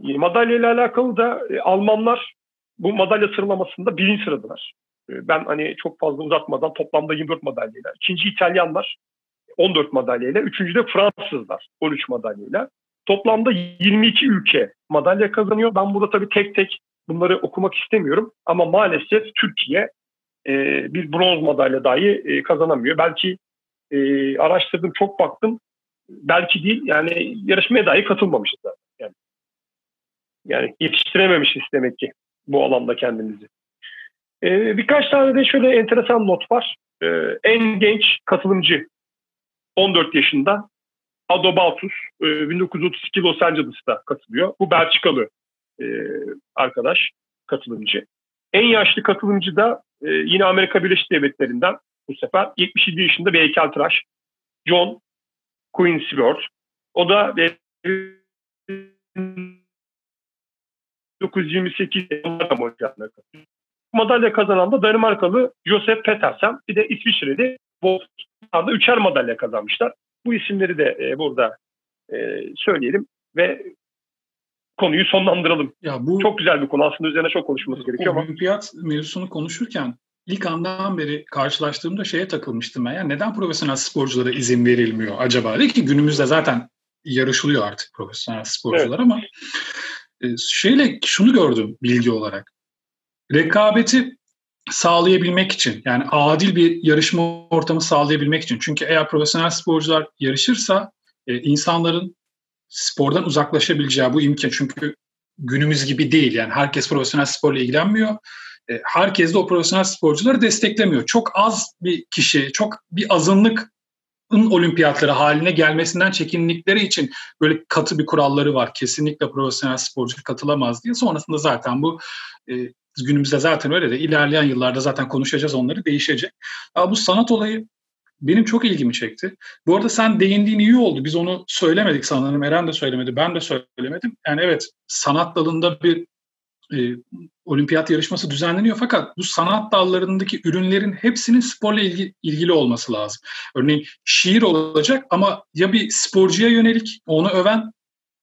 Madalyayla alakalı da Almanlar bu madalya sıralamasında 1. sıradalar. Ben hani çok fazla uzatmadan toplamda 24 madalyayla. 2. İtalyanlar 14 madalyayla. 3. de Fransızlar 13 madalyayla. Toplamda 22 ülke madalya kazanıyor. Ben burada tabii tek tek bunları okumak istemiyorum. Ama maalesef Türkiye bir bronz madalya dahi kazanamıyor. Belki araştırdım, çok baktım. Belki değil yani yarışmaya dahi katılmamışız zaten. Yani yetiştirememişiz demek ki bu alanda kendimizi. Birkaç tane de şöyle enteresan not var. En genç katılımcı 14 yaşında Adobatus 1932 Los Angeles'ta katılıyor. Bu Belçikalı arkadaş katılımcı. En yaşlı katılımcı da yine Amerika Birleşik Devletleri'nden bu sefer 77 yaşında bir heykeltıraş John Quincyworth. O da 1928 yılında katılıyor. Madalya kazanan da Danimarkalı Josef Petersen, bir de İsviçreli Wolfsburg'da 3'er madalya kazanmışlar. Bu isimleri de burada söyleyelim ve konuyu sonlandıralım. Ya bu, çok güzel bir konu aslında, üzerine çok konuşmamız gerekiyor ama. Olimpiyat mevzusunu konuşurken ilk andan beri karşılaştığımda şeye takılmıştım ben. Yani neden profesyonel sporculara izin verilmiyor acaba? Değil ki günümüzde zaten yarışılıyor artık profesyonel sporcular, evet. Ama şunu gördüm bilgi olarak. Rekabeti sağlayabilmek için, yani adil bir yarışma ortamı sağlayabilmek için. Çünkü eğer profesyonel sporcular yarışırsa insanların spordan uzaklaşabileceği bu imkan. Çünkü günümüz gibi değil. Yani herkes profesyonel sporla ilgilenmiyor. Herkes de o profesyonel sporcuları desteklemiyor. Çok az bir kişi, çok bir azınlıkın olimpiyatları haline gelmesinden çekinlikleri için böyle katı bir kuralları var. Kesinlikle profesyonel sporcu katılamaz diye. Sonrasında zaten bu günümüzde zaten öyle de ilerleyen yıllarda zaten konuşacağız, onları değişecek. Ama bu sanat olayı benim çok ilgimi çekti. Bu arada sen değindiğin iyi oldu. Biz onu söylemedik sanırım. Eren de söylemedi, ben de söylemedim. Yani evet, sanat dalında bir olimpiyat yarışması düzenleniyor fakat bu sanat dallarındaki ürünlerin hepsinin sporla ilgili olması lazım. Örneğin şiir olacak ama ya bir sporcuya yönelik, onu öven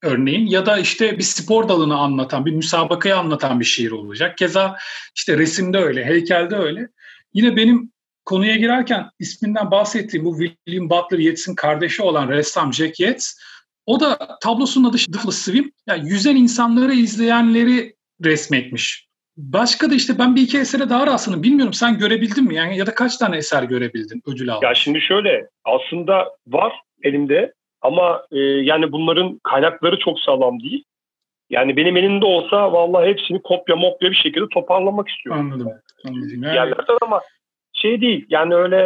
örneğin, ya da işte bir spor dalını anlatan, bir müsabakayı anlatan bir şiir olacak. Keza işte resimde öyle, heykelde öyle. Yine benim konuya girerken isminden bahsettiğim bu William Butler Yeats'in kardeşi olan ressam Jack Yeats, O da tablosunun adı The Swim. Yani yüzen insanları, izleyenleri resmetmiş. Başka da işte ben bir iki esere daha rastladım. Bilmiyorum sen görebildin mi? Yani ya da kaç tane eser görebildin ödül aldın? Ya şimdi şöyle aslında var elimde ama yani bunların kaynakları çok sağlam değil. Yani benim elimde olsa vallahi hepsini kopya mopya bir şekilde toparlamak istiyorum. Anladım. Yani ama şey değil yani öyle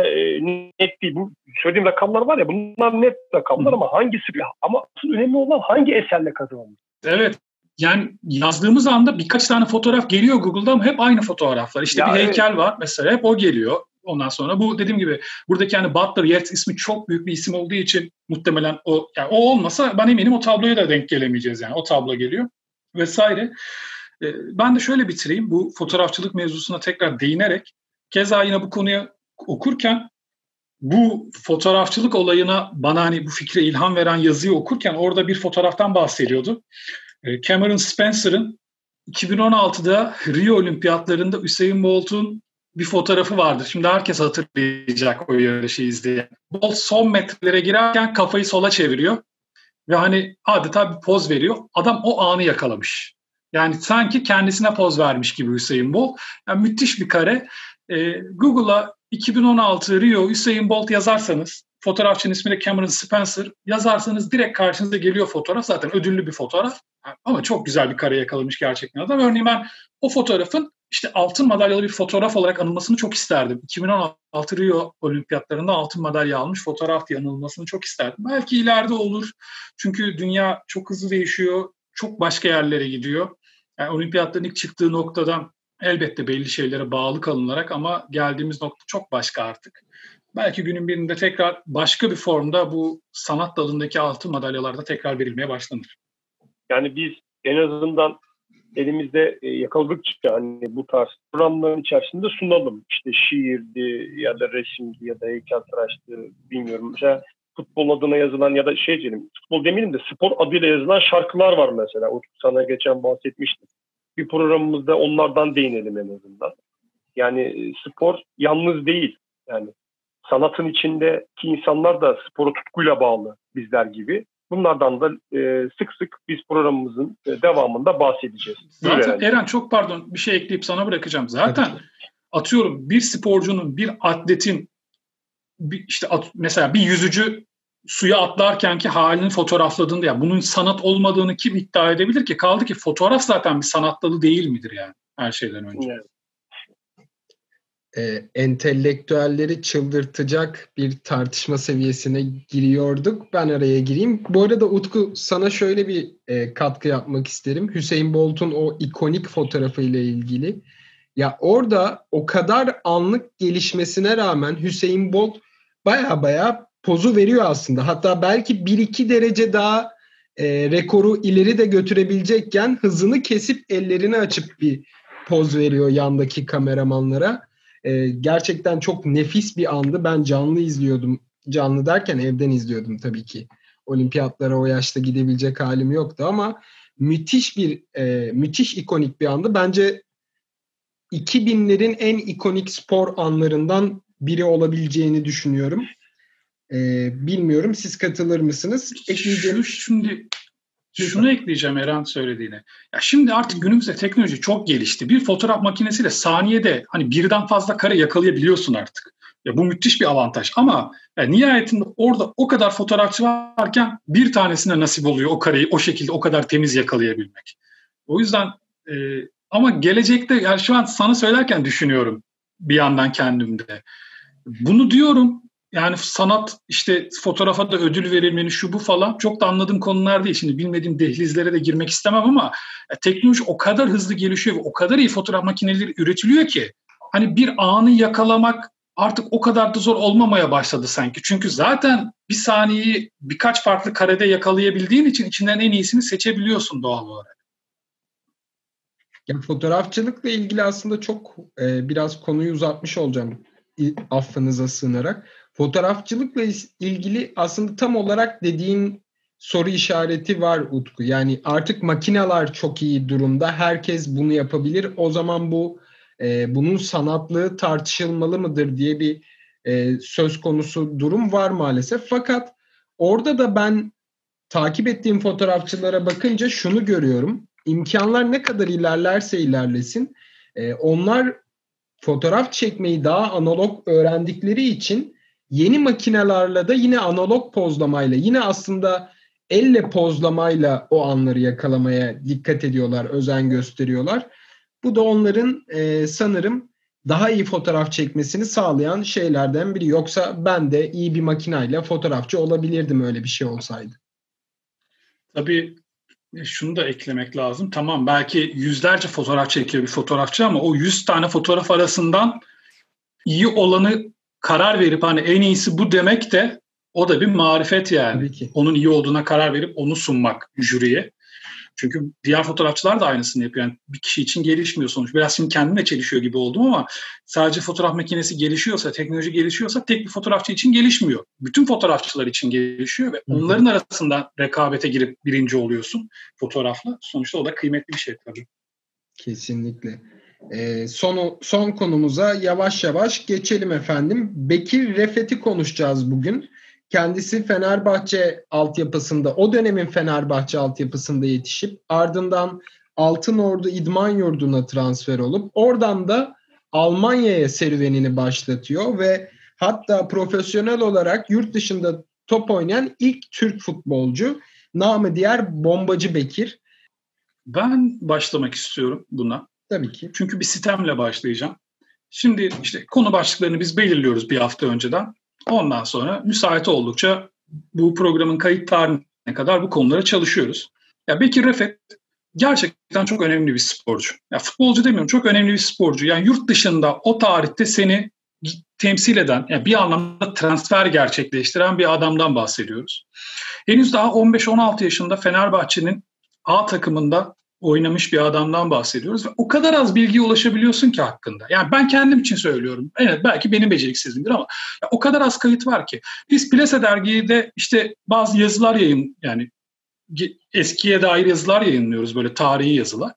net değil. Bu söylediğim rakamlar var ya bunlar net rakamlar ama hangisi? Ama asıl önemli olan hangi eserle kazanılmış? Evet. Yani yazdığımız anda birkaç tane fotoğraf geliyor Google'da ama hep aynı fotoğraflar. İşte ya bir heykel var mesela hep o geliyor. Ondan sonra bu dediğim gibi buradaki yani Butler Yeats ismi çok büyük bir isim olduğu için muhtemelen o yani o olmasa ben eminim o tabloya da denk gelemeyeceğiz yani o tablo geliyor vesaire. Ben de şöyle bitireyim bu fotoğrafçılık mevzusuna tekrar değinerek keza yine bu konuyu okurken bu fotoğrafçılık olayına bana hani bu fikre ilham veren yazıyı okurken orada bir fotoğraftan bahsediyordu. Cameron Spencer'ın 2016'da Rio Olimpiyatlarında Usain Bolt'un bir fotoğrafı vardır. Şimdi herkes hatırlayacak o yarışı izleyen. Bolt son metrelere girerken kafayı sola çeviriyor ve hani adeta bir poz veriyor. Adam o anı yakalamış. Yani sanki kendisine poz vermiş gibi Usain Bolt. Yani müthiş bir kare. Google'a 2016 Rio Usain Bolt yazarsanız fotoğrafçının ismi de Cameron Spencer. Yazarsanız direkt karşınıza geliyor fotoğraf. Zaten ödüllü bir fotoğraf. Ama çok güzel bir kare yakalamış gerçekten adam. Örneğin ben o fotoğrafın işte altın madalyalı bir fotoğraf olarak anılmasını çok isterdim. 2016 Rio Olimpiyatlarında altın madalya almış fotoğraf diye anılmasını çok isterdim. Belki ileride olur. Çünkü dünya çok hızlı değişiyor. Çok başka yerlere gidiyor. Yani olimpiyatların ilk çıktığı noktadan elbette belli şeylere bağlı kalınarak ama geldiğimiz nokta çok başka artık. Belki günün birinde tekrar başka bir formda bu sanat dalındaki altın madalyalarda tekrar verilmeye başlanır. Yani biz en azından elimizde yakaladıkça hani bu tarz programların içerisinde sunalım. İşte şiirdi ya da resimdi ya da heykeltıraştı bilmiyorum. Mesela futbol adına yazılan ya da şey diyelim futbol demeyelim de spor adıyla yazılan şarkılar var mesela. O sana geçen bahsetmiştim. Bir programımızda onlardan değinelim en azından. Yani spor yalnız değil yani. Sanatın içindeki insanlar da spora tutkuyla bağlı bizler gibi. Bunlardan da sık sık biz programımızın devamında bahsedeceğiz. Zaten Eren çok pardon bir şey ekleyip sana bırakacağım. Zaten atıyorum bir sporcunun, bir atletin işte mesela bir yüzücü suya atlarkenki halini fotoğrafladığında ya bunun sanat olmadığını kim iddia edebilir ki? Kaldı ki fotoğraf zaten bir sanat dalı değil midir yani her şeyden önce? Evet. Entelektüelleri çıldırtacak bir tartışma seviyesine giriyorduk. Ben araya gireyim. Bu arada Utku sana şöyle bir katkı yapmak isterim. Usain Bolt'un o ikonik fotoğrafıyla ilgili. Ya orada o kadar anlık gelişmesine rağmen Usain Bolt baya pozu veriyor aslında. Hatta belki 1-2 derece daha rekoru ileri de götürebilecekken hızını kesip ellerini açıp bir poz veriyor yandaki kameramanlara. Gerçekten çok nefis bir andı. Ben canlı izliyordum. Canlı derken evden izliyordum tabii ki. Olimpiyatlara o yaşta gidebilecek halim yoktu ama müthiş ikonik bir andı. Bence 2000'lerin en ikonik spor anlarından biri olabileceğini düşünüyorum. Bilmiyorum siz katılır mısınız? Şunu ekleyeceğim Eren söylediğine. Ya şimdi artık günümüzde teknoloji çok gelişti. Bir fotoğraf makinesiyle saniyede hani birden fazla kare yakalayabiliyorsun artık. Ya bu müthiş bir avantaj ama nihayetinde orada o kadar fotoğrafçı varken bir tanesine nasip oluyor o kareyi o şekilde o kadar temiz yakalayabilmek. O yüzden ama gelecekte yani şu an sana söylerken düşünüyorum bir yandan kendimde. Bunu diyorum. Yani sanat işte fotoğrafa da ödül verilmeni şu bu falan çok da anladığım konular değil. Şimdi bilmediğim dehlizlere de girmek istemem ama teknoloji o kadar hızlı gelişiyor ve o kadar iyi fotoğraf makineleri üretiliyor ki hani bir anı yakalamak artık o kadar da zor olmamaya başladı sanki. Çünkü zaten bir saniyeyi birkaç farklı karede yakalayabildiğin için içinden en iyisini seçebiliyorsun doğal olarak. Ya, fotoğrafçılıkla ilgili aslında çok biraz konuyu uzatmış olacağım affınıza sığınarak. Fotoğrafçılıkla ilgili aslında tam olarak dediğin soru işareti var Utku. Yani artık makineler çok iyi durumda. Herkes bunu yapabilir. O zaman bu bunun sanatlığı tartışılmalı mıdır diye bir söz konusu durum var maalesef. Fakat orada da ben takip ettiğim fotoğrafçılara bakınca şunu görüyorum. İmkanlar ne kadar ilerlerse ilerlesin, onlar fotoğraf çekmeyi daha analog öğrendikleri için yeni makinelerle de yine analog pozlamayla, yine aslında elle pozlamayla o anları yakalamaya dikkat ediyorlar, özen gösteriyorlar. Bu da onların sanırım daha iyi fotoğraf çekmesini sağlayan şeylerden biri. Yoksa ben de iyi bir makineyle fotoğrafçı olabilirdim öyle bir şey olsaydı. Tabii şunu da eklemek lazım. Tamam, belki yüzlerce fotoğraf çekiyor bir fotoğrafçı ama o 100 tane fotoğraf arasından iyi olanı karar verip hani en iyisi bu demek de o da bir marifet yani. Onun iyi olduğuna karar verip onu sunmak jüriye. Çünkü diğer fotoğrafçılar da aynısını yapıyor. Yani bir kişi için gelişmiyor sonuç. Biraz şimdi kendimle çelişiyor gibi oldum ama sadece fotoğraf makinesi gelişiyorsa, teknoloji gelişiyorsa tek bir fotoğrafçı için gelişmiyor. Bütün fotoğrafçılar için gelişiyor ve onların arasında rekabete girip birinci oluyorsun fotoğrafla. Sonuçta o da kıymetli bir şey tabii. Kesinlikle. Son konumuza yavaş yavaş geçelim efendim. Bekir Refet'i konuşacağız bugün. Kendisi Fenerbahçe altyapısında, o dönemin Fenerbahçe altyapısında yetişip ardından Altınordu İdman Yurdu'na transfer olup oradan da Almanya'ya serüvenini başlatıyor ve hatta profesyonel olarak yurt dışında top oynayan ilk Türk futbolcu, namı diğer Bombacı Bekir. Ben başlamak istiyorum buna. Tabii ki. Çünkü bir sitemle başlayacağım. Şimdi işte konu başlıklarını biz belirliyoruz bir hafta önceden. Ondan sonra müsait oldukça bu programın kayıt tarihine kadar bu konulara çalışıyoruz. Ya Bekir Refet gerçekten çok önemli bir sporcu. Ya futbolcu demiyorum, çok önemli bir sporcu. Yani yurt dışında o tarihte seni temsil eden, yani bir anlamda transfer gerçekleştiren bir adamdan bahsediyoruz. Henüz daha 15-16 yaşında Fenerbahçe'nin A takımında oynamış bir adamdan bahsediyoruz. Ve o kadar az bilgiye ulaşabiliyorsun ki hakkında. Yani ben kendim için söylüyorum. Evet, belki benim beceriksizliğimdir ama o kadar az kayıt var ki. Biz Plase dergide işte bazı yazılar yani eskiye dair yazılar yayınlıyoruz, böyle tarihi yazılar.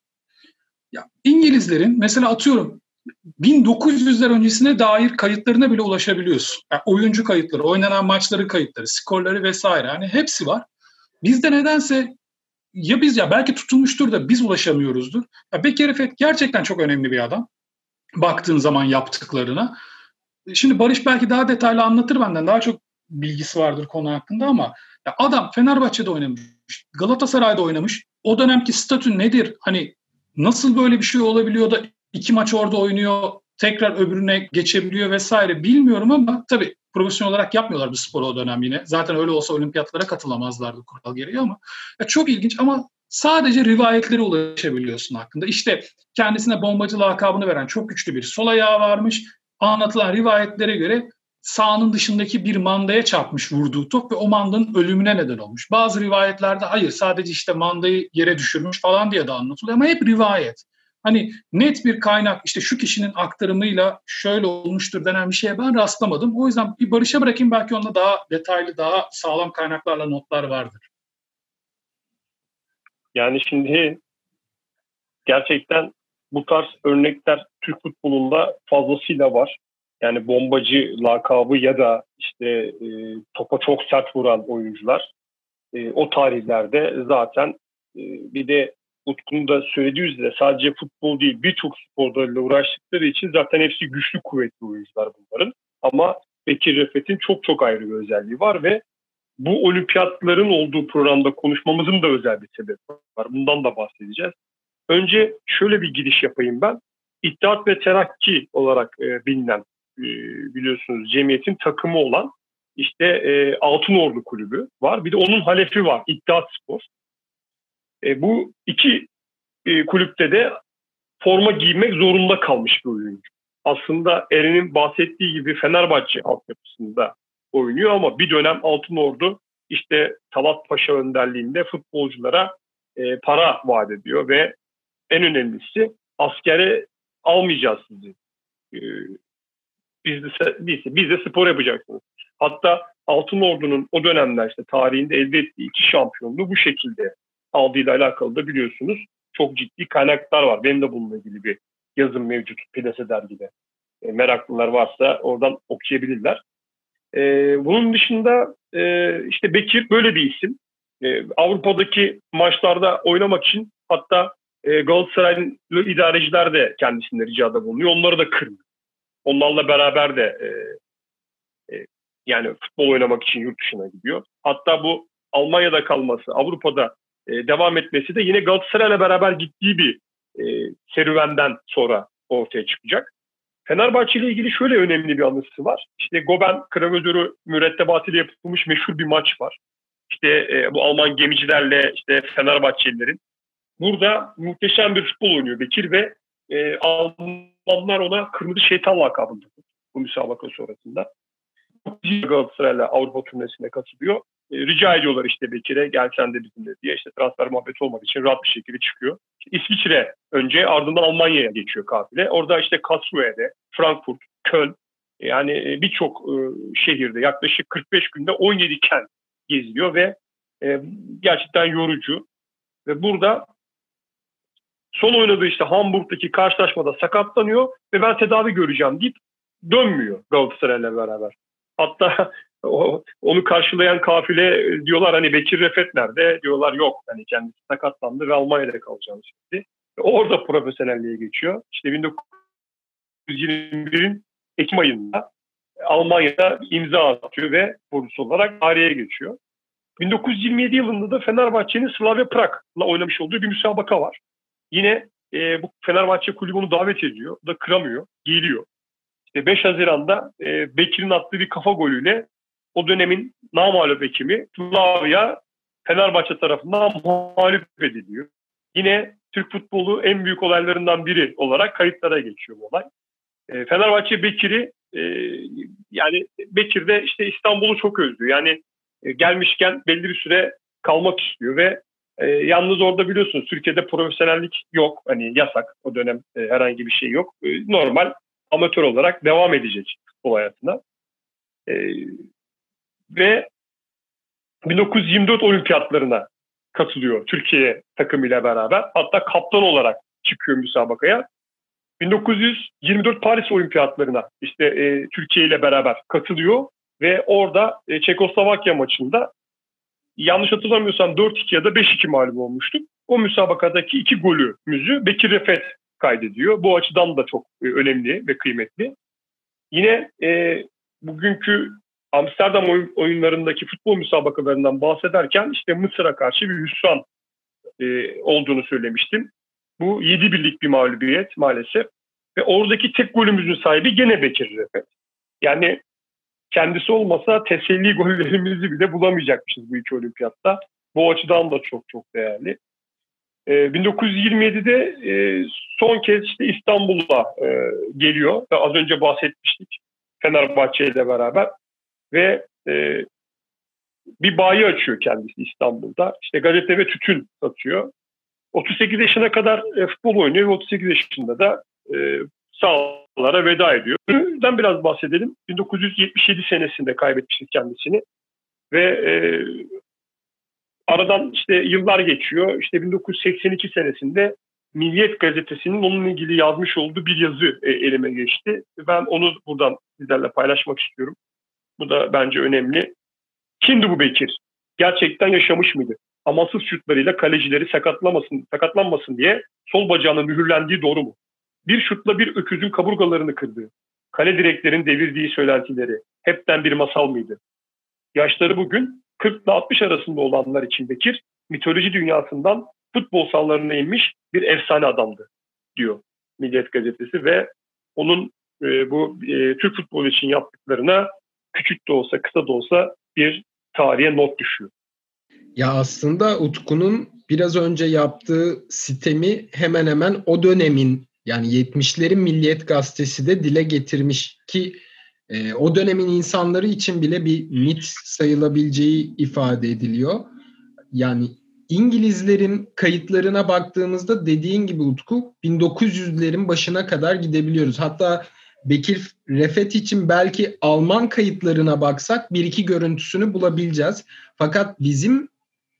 Ya İngilizlerin mesela atıyorum 1900'ler öncesine dair kayıtlarına bile ulaşabiliyorsun. Yani oyuncu kayıtları, oynanan maçların kayıtları, skorları vesaire. Yani hepsi var. Bizde nedense ya belki tutulmuştur da biz ulaşamıyoruzdur. Ya Bekir Refet gerçekten çok önemli bir adam. Baktığın zaman yaptıklarına. Şimdi Barış belki daha detaylı anlatır benden. Daha çok bilgisi vardır konu hakkında ama adam Fenerbahçe'de oynamış. Galatasaray'da oynamış. O dönemki statü nedir? Hani nasıl böyle bir şey olabiliyor da 2 maç orada oynuyor, tekrar öbürüne geçebiliyor vesaire bilmiyorum ama tabii profesyonel olarak yapmıyorlar bu sporu o dönem yine. Zaten öyle olsa olimpiyatlara katılamazlardı kural gereği ama çok ilginç ama sadece rivayetlere ulaşabiliyorsun hakkında. İşte kendisine bombacı lakabını veren çok güçlü bir sol ayağı varmış. Anlatılan rivayetlere göre sahanın dışındaki bir mandaya çarpmış vurduğu top ve o mandanın ölümüne neden olmuş. Bazı rivayetlerde hayır sadece işte mandayı yere düşürmüş falan diye de anlatılıyor ama hep rivayet. Hani net bir kaynak işte şu kişinin aktarımıyla şöyle olmuştur denen bir şeye ben rastlamadım. O yüzden bir Barış'a bırakayım, belki onda daha detaylı, daha sağlam kaynaklarla notlar vardır. Yani şimdi gerçekten bu tarz örnekler Türk futbolunda fazlasıyla var. Yani bombacı lakabı ya da işte topa çok sert vuran oyuncular o tarihlerde zaten bir de Utku'nun da söylediği üzere sadece futbol değil birçok spor dalıyla uğraştıkları için zaten hepsi güçlü kuvvetli oyuncular bunların. Ama Bekir Refet'in çok çok ayrı bir özelliği var ve bu olimpiyatların olduğu programda konuşmamızın da özel bir sebebi var. Bundan da bahsedeceğiz. Önce şöyle bir giriş yapayım ben. İttihat ve Terakki olarak bilinen biliyorsunuz cemiyetin takımı olan işte Altınordu Kulübü var. Bir de onun halefi var, İttihat Spor. Bu iki kulüpte de forma giymek zorunda kalmış bir oyuncu. Aslında Eren'in bahsettiği gibi Fenerbahçe altyapısında oynuyor ama bir dönem Altınordu işte Talat Paşa önderliğinde futbolculara para vaat ediyor ve en önemlisi askere almayacağız sizi. Biz de spor yapacaksınız. Hatta Altınordu'nun o dönemler işte tarihinde elde ettiği 2 şampiyonluğu bu şekilde aldığıyla alakalı da biliyorsunuz çok ciddi kaynaklar var. Benim de bununla ilgili bir yazım mevcut Plase dergide. Meraklılar varsa oradan okuyabilirler. Bunun dışında işte Bekir böyle bir isim. Avrupa'daki maçlarda oynamak için hatta Galatasaraylı idareciler de kendisine ricada bulunuyor. Onları da kırmıyor. Onlarla beraber de yani futbol oynamak için yurt dışına gidiyor. Hatta bu Almanya'da kalması, Avrupa'da devam etmesi de yine Galatasaray'la beraber gittiği bir serüvenden sonra ortaya çıkacak. Fenerbahçe ile ilgili şöyle önemli bir anısı var. İşte Goben Kravözörü mürettebatıyla yapılmış meşhur bir maç var. İşte bu Alman gemicilerle işte Fenerbahçelilerin. Burada muhteşem bir futbol oynuyor Bekir ve Almanlar ona Kırmızı Şeytan lakabını takıyor bu müsabaka sonrasında. Galatasaray'la Avrupa turnesine katılıyor. Rica ediyorlar işte Bekir'e gel sen de bizimle diye. İşte transfer muhabbeti olmadığı için rahat bir şekilde çıkıyor. İşte İsviçre önce ardından Almanya'ya geçiyor kafile. Orada işte Karlsruhe'de, Frankfurt, Köln yani birçok şehirde yaklaşık 45 günde 17 kent geziliyor ve gerçekten yorucu. Ve burada son oynadığı işte Hamburg'daki karşılaşmada sakatlanıyor ve ben tedavi göreceğim deyip dönmüyor Galatasaray'la beraber. Hatta onu karşılayan kafile diyorlar hani Bekir Refet nerede? Diyorlar yok. Hani kendisi sakatlandı ve Almanya'da kalacağını söyledi. Orada profesyonelliğe geçiyor. İşte 1921'in Ekim ayında Almanya'da imza atıyor ve borcusu olarak tarihe geçiyor. 1927 yılında da Fenerbahçe'nin Slavia Prag'la oynamış olduğu bir müsabaka var. Yine bu Fenerbahçe kulübü onu davet ediyor. O da kıramıyor, geliyor. İşte 5 Haziran'da Bekir'in attığı bir kafa golüyle o dönemin namağlup hekimi Slavia Fenerbahçe tarafından mağlup ediliyor. Yine Türk futbolu en büyük olaylarından biri olarak kayıtlara geçiyor bu olay. Fenerbahçe Bekir'i yani Bekir de işte İstanbul'u çok özlüyor. Yani gelmişken belli bir süre kalmak istiyor ve yalnız orada biliyorsunuz Türkiye'de profesyonellik yok. Hani yasak o dönem herhangi bir şey yok. Normal amatör olarak devam edecek futbol hayatına. Ve 1924 olimpiyatlarına katılıyor Türkiye takımıyla beraber. Hatta kaptan olarak çıkıyor müsabakaya. 1924 Paris olimpiyatlarına işte Türkiye ile beraber katılıyor. Ve orada Çekoslovakya maçında yanlış hatırlamıyorsam 4-2 ya da 5-2 mağlup olmuştuk. O müsabakadaki iki golümüzü Bekir Refet kaydediyor. Bu açıdan da çok önemli ve kıymetli. Yine bugünkü Amsterdam oyunlarındaki futbol müsabakalarından bahsederken işte Mısır'a karşı bir hüsran olduğunu söylemiştim. Bu 7-1'lik bir mağlubiyet maalesef. Ve oradaki tek golümüzün sahibi gene Bekir Refet. Yani kendisi olmasa teselli gollerimizi bile bulamayacakmışız bu iki olimpiyatta. Bu açıdan da çok çok değerli. 1927'de son kez işte İstanbul'a geliyor. Az önce bahsetmiştik Fenerbahçe ile beraber. Ve bir bayi açıyor kendisi İstanbul'da. İşte gazete ve tütün satıyor. 38 yaşına kadar futbol oynuyor ve 38 yaşında da sahalara veda ediyor. Bundan biraz bahsedelim. 1977 senesinde kaybetmiştik kendisini. Ve aradan işte yıllar geçiyor. İşte 1982 senesinde Milliyet gazetesinin onunla ilgili yazmış olduğu bir yazı elime geçti. Ben onu buradan sizlerle paylaşmak istiyorum. Bu da bence önemli. Kimdi bu Bekir? Gerçekten yaşamış mıydı? Amansız şutlarıyla kalecileri sakatlanmasın diye sol bacağının mühürlendiği doğru mu? Bir şutla bir öküzün kaburgalarını kırdı. Kale direklerin devirdiği söylentileri hepten bir masal mıydı? Yaşları bugün 40 ile 60 arasında olanlar için Bekir, mitoloji dünyasından futbol sahalarına inmiş bir efsane adamdı, diyor Milliyet gazetesi ve onun bu Türk futbolu için yaptıklarına küçük de olsa, kısa da olsa bir tarihe not düşüyor. Ya aslında Utku'nun biraz önce yaptığı sitemi hemen hemen o dönemin yani 70'lerin Milliyet Gazetesi de dile getirmiş ki o dönemin insanları için bile bir mit sayılabileceği ifade ediliyor. Yani İngilizlerin kayıtlarına baktığımızda dediğin gibi Utku 1900'lerin başına kadar gidebiliyoruz. Hatta Bekir Refet için belki Alman kayıtlarına baksak bir iki görüntüsünü bulabileceğiz. Fakat bizim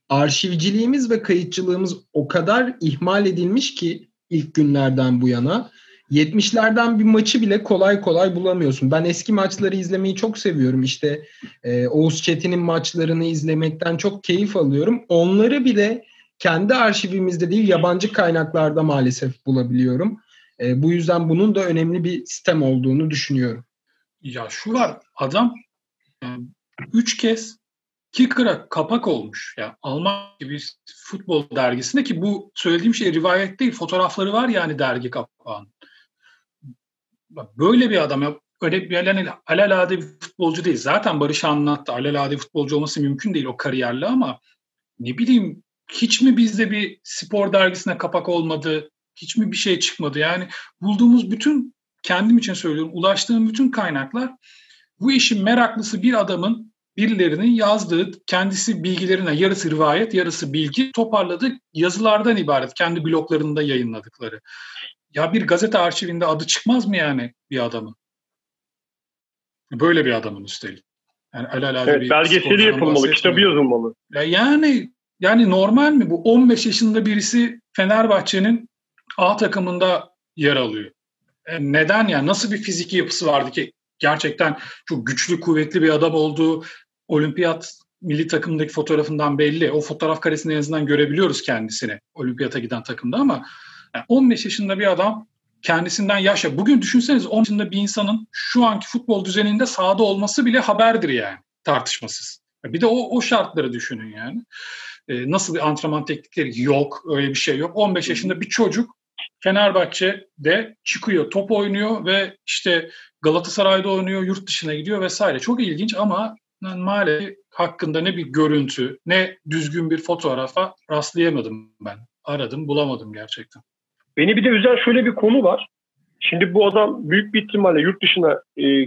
arşivciliğimiz ve kayıtçılığımız o kadar ihmal edilmiş ki ilk günlerden bu yana. 70'lerden bir maçı bile kolay kolay bulamıyorsun. Ben eski maçları izlemeyi çok seviyorum. İşte Oğuz Çetin'in maçlarını izlemekten çok keyif alıyorum. Onları bile kendi arşivimizde değil, yabancı kaynaklarda maalesef bulabiliyorum. Bu yüzden bunun da önemli bir sistem olduğunu düşünüyorum. Ya şu var, adam 3 kez kicker'a kapak olmuş. Yani Alman bir futbol dergisinde, ki bu söylediğim şey rivayet değil, fotoğrafları var yani dergi kapağının. Böyle bir adam, ya öyle bir alelade bir futbolcu değil. Zaten Barış anlattı, alelade bir futbolcu olması mümkün değil o kariyerle, ama ne bileyim, hiç mi bizde bir spor dergisine kapak olmadı, hiç mi bir şey çıkmadı? Yani bulduğumuz bütün, kendim için söylüyorum, ulaştığım bütün kaynaklar bu işin meraklısı bir adamın, birilerinin yazdığı, kendisi bilgilerine yarısı rivayet, yarısı bilgi toparladığı yazılardan ibaret. Kendi bloglarında yayınladıkları. Ya bir gazete arşivinde adı çıkmaz mı yani bir adamın? Böyle bir adamın üstelik. Yani evet, belgeseli yapılmalı, kitabı yazılmalı. Yani normal mi bu? 15 yaşında birisi Fenerbahçe'nin A takımında yer alıyor. Neden yani? Nasıl bir fiziki yapısı vardı ki? Gerçekten çok güçlü, kuvvetli bir adam olduğu olimpiyat milli takımdaki fotoğrafından belli. O fotoğraf karesini en azından görebiliyoruz kendisini olimpiyata giden takımda, ama yani 15 yaşında bir adam kendisinden yaşa. Bugün düşünseniz 10 yaşında bir insanın şu anki futbol düzeninde sahada olması bile haberdir yani, tartışmasız. Bir de o şartları düşünün yani. Nasıl bir antrenman teknikleri yok, öyle bir şey yok. 15 yaşında bir çocuk Fenerbahçe'de çıkıyor, top oynuyor ve işte Galatasaray'da oynuyor, yurt dışına gidiyor vesaire. Çok ilginç, ama maalesef hakkında ne bir görüntü, ne düzgün bir fotoğrafa rastlayamadım ben. Aradım, bulamadım gerçekten. Beni bir de üzen şöyle bir konu var. Şimdi bu adam büyük bir ihtimalle yurt dışına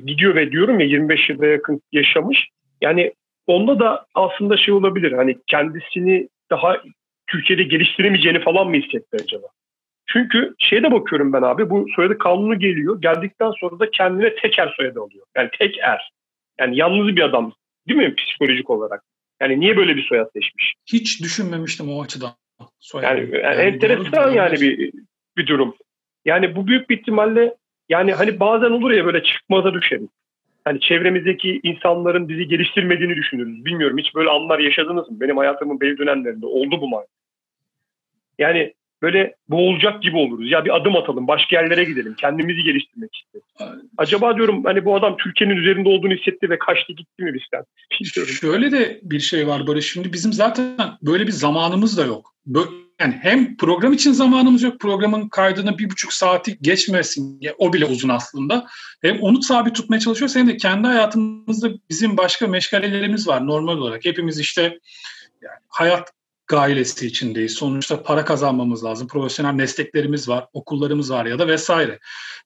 gidiyor ve diyorum ya 25 yıla yakın yaşamış. Yani onda da aslında şey olabilir, hani kendisini daha Türkiye'de geliştiremeyeceğini falan mı hissetti acaba? Çünkü şeye de bakıyorum ben abi, bu soyadı kanunu geliyor. Geldikten sonra da kendine teker soyadı alıyor. Yani teker. Yani yalnız bir adam değil mi psikolojik olarak? Yani niye böyle bir soyad seçmiş? Hiç düşünmemiştim o açıdan. Yani enteresan yani bir durum. Yani bu büyük bir ihtimalle, yani hani bazen olur ya böyle çıkmaza düşeriz. Hani çevremizdeki insanların bizi geliştirmediğini düşünürüz. Bilmiyorum, hiç böyle anlar yaşadınız mı? Benim hayatımın belli dönemlerinde oldu bu maalesef. Yani böyle boğulacak gibi oluruz. Ya bir adım atalım, başka yerlere gidelim, kendimizi geliştirmek istedim. Acaba diyorum hani bu adam Türkiye'nin üzerinde olduğunu hissetti ve kaçtı gitti mi bizden? Şöyle de bir şey var Barış. Şimdi bizim zaten böyle bir zamanımız da yok. Yani hem program için zamanımız yok. Programın kaydını 1,5 saati geçmesin. O bile uzun aslında. Hem onu sabit tutmaya çalışıyoruz. Hem de kendi hayatımızda bizim başka meşgalelerimiz var normal olarak. Hepimiz işte yani hayat gailesi içindeyiz. Sonuçta para kazanmamız lazım. Profesyonel mesleklerimiz var, okullarımız var ya da vesaire.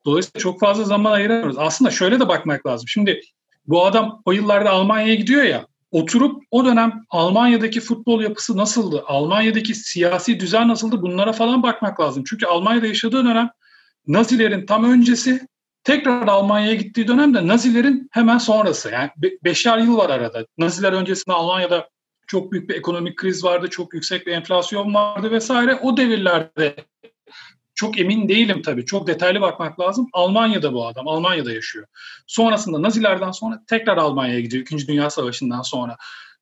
Dolayısıyla çok fazla zaman ayıramıyoruz. Aslında şöyle de bakmak lazım. Şimdi bu adam o yıllarda Almanya'ya gidiyor ya, oturup o dönem Almanya'daki futbol yapısı nasıldı, Almanya'daki siyasi düzen nasıldı, bunlara falan bakmak lazım. Çünkü Almanya'da yaşadığı dönem Nazilerin tam öncesi, tekrar Almanya'ya gittiği dönemde Nazilerin hemen sonrası. Yani 5'er yıl var arada. Naziler öncesinde Almanya'da çok büyük bir ekonomik kriz vardı, çok yüksek bir enflasyon vardı vesaire. O devirlerde çok emin değilim tabii, çok detaylı bakmak lazım. Almanya'da bu adam, Almanya'da yaşıyor. Sonrasında Nazilerden sonra tekrar Almanya'ya gidiyor, 2. Dünya Savaşı'ndan sonra.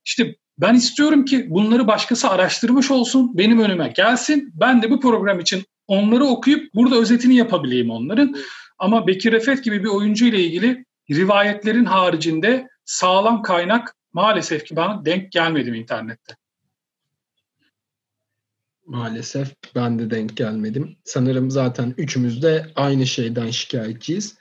İşte ben istiyorum ki bunları başkası araştırmış olsun, benim önüme gelsin. Ben de bu program için onları okuyup burada özetini yapabileyim onların. Ama Bekir Refet gibi bir oyuncu ile ilgili rivayetlerin haricinde sağlam kaynak maalesef ki bana denk gelmedim internette. Maalesef ben de denk gelmedim. Sanırım zaten üçümüz de aynı şeyden şikayetçiyiz.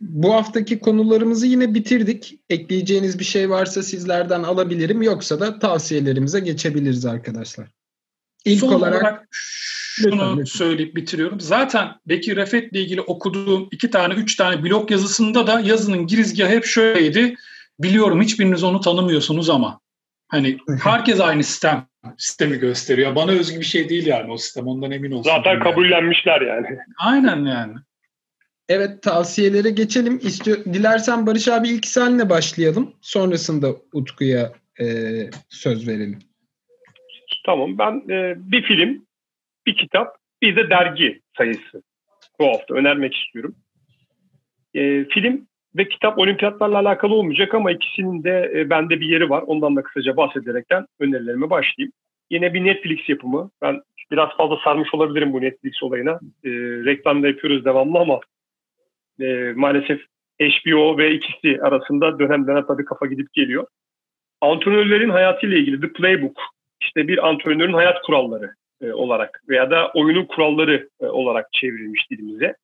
Bu haftaki konularımızı yine bitirdik. Ekleyeceğiniz bir şey varsa sizlerden alabilirim. Yoksa da tavsiyelerimize geçebiliriz arkadaşlar. Son olarak şunu söyleyip bitiriyorum. Zaten Bekir Refet'le ilgili okuduğum 2-3 blog yazısında da yazının girizgahı hep şöyleydi. Biliyorum hiçbiriniz onu tanımıyorsunuz ama hani herkes aynı sistemi gösteriyor. Bana özgü bir şey değil yani o sistem, ondan emin olsun. Zaten kabullenmişler yani. Aynen yani. Evet, tavsiyelere geçelim. Dilersen Barış abi ilk senle başlayalım. Sonrasında Utku'ya söz verelim. Tamam, ben bir film, bir kitap, bir de dergi sayısı bu hafta önermek istiyorum. Film ve kitap olimpiyatlarla alakalı olmayacak ama ikisinin de bende bir yeri var. Ondan da kısaca bahsederekten önerilerime başlayayım. Yine bir Netflix yapımı. Ben biraz fazla sarmış olabilirim bu Netflix olayına. Reklam da yapıyoruz devamlı ama maalesef HBO ve ikisi arasında dönem dönem tabii kafa gidip geliyor. Antrenörlerin hayatıyla ilgili The Playbook, işte bir antrenörün hayat kuralları olarak veya da oyunun kuralları olarak çevrilmiş dilimize.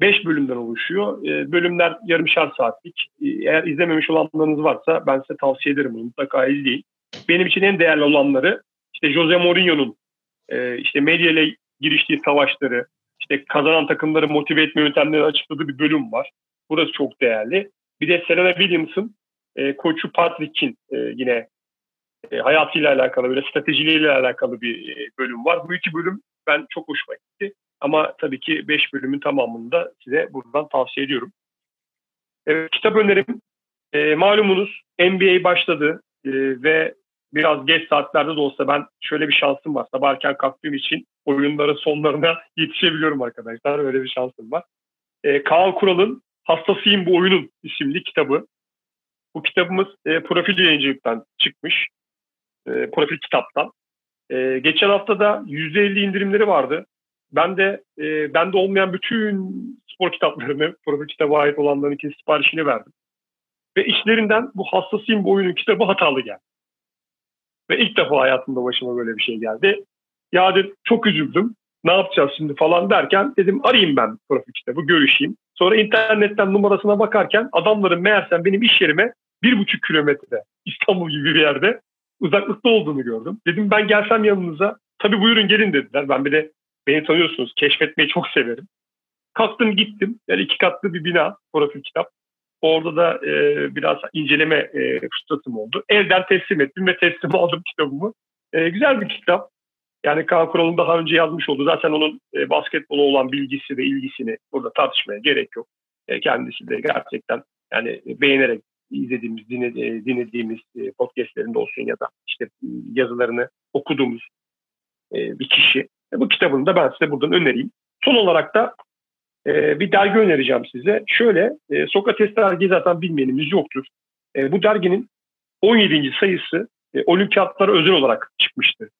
5 bölümden oluşuyor. Bölümler yarımşar saatlik. Eğer izlememiş olanlarınız varsa ben size tavsiye ederim bunu. Mutlaka izleyin. Benim için en değerli olanları işte Jose Mourinho'nun işte medyayla giriştiği savaşları, işte kazanan takımları motive etme yöntemleri açıkladığı bir bölüm var. Burası çok değerli. Bir de Serena Williams'ın koçu Patrick'in yine hayatıyla alakalı, böyle stratejileriyle alakalı bir bölüm var. Bu iki bölüm ben çok hoşuma gitti. Ama tabii ki 5 bölümün tamamını da size buradan tavsiye ediyorum. Evet, kitap önerim. Malumunuz NBA başladı ve biraz geç saatlerde de olsa ben şöyle bir şansım var. Sabah erken kalktığım için oyunların sonlarına yetişebiliyorum arkadaşlar. Öyle bir şansım var. Kaan Kural'ın Hastasıyım Bu Oyunun isimli kitabı. Bu kitabımız Profil Yayıncılık'tan çıkmış. Profil kitaptan. Geçen hafta da %50 indirimleri vardı. Ben de bende olmayan bütün spor kitaplarını, Profil kitaba ait olanlarınkini siparişini verdim. Ve içlerinden bu Hastasıyım Bu Oyunun kitabı hatalı geldi. Ve ilk defa hayatımda başıma böyle bir şey geldi. Ya dedim, çok üzüldüm. Ne yapacağız şimdi falan derken dedim arayayım ben Profil kitabı, görüşeyim. Sonra internetten numarasına bakarken adamların meğersem benim iş yerime 1,5 kilometre İstanbul gibi bir yerde uzaklıkta olduğunu gördüm. Dedim ben gelsem yanınıza, tabii buyurun gelin dediler. Ben bir de beni tanıyorsunuz, keşfetmeyi çok severim. Kalktım gittim, yani 2 katlı bir bina Profil kitap. Orada da biraz inceleme fırsatım oldu. Elden teslim ettim ve teslim aldım kitabımı. Güzel bir kitap. Yani Kaan Kural'ın daha önce yazmış olduğu, zaten onun basketbola olan bilgisi ve ilgisini burada tartışmaya gerek yok. Kendisi de gerçekten yani beğenerek izlediğimiz, dinlediğimiz podcastlerinde olsun ya da işte yazılarını okuduğumuz bir kişi. Bu kitabını da ben size buradan önereyim. Son olarak da bir dergi önereceğim size. Şöyle, Sokrates dergiyi zaten bilmeyenimiz yoktur. Bu derginin 17. sayısı olimpiyatlara özel olarak çıkmıştı.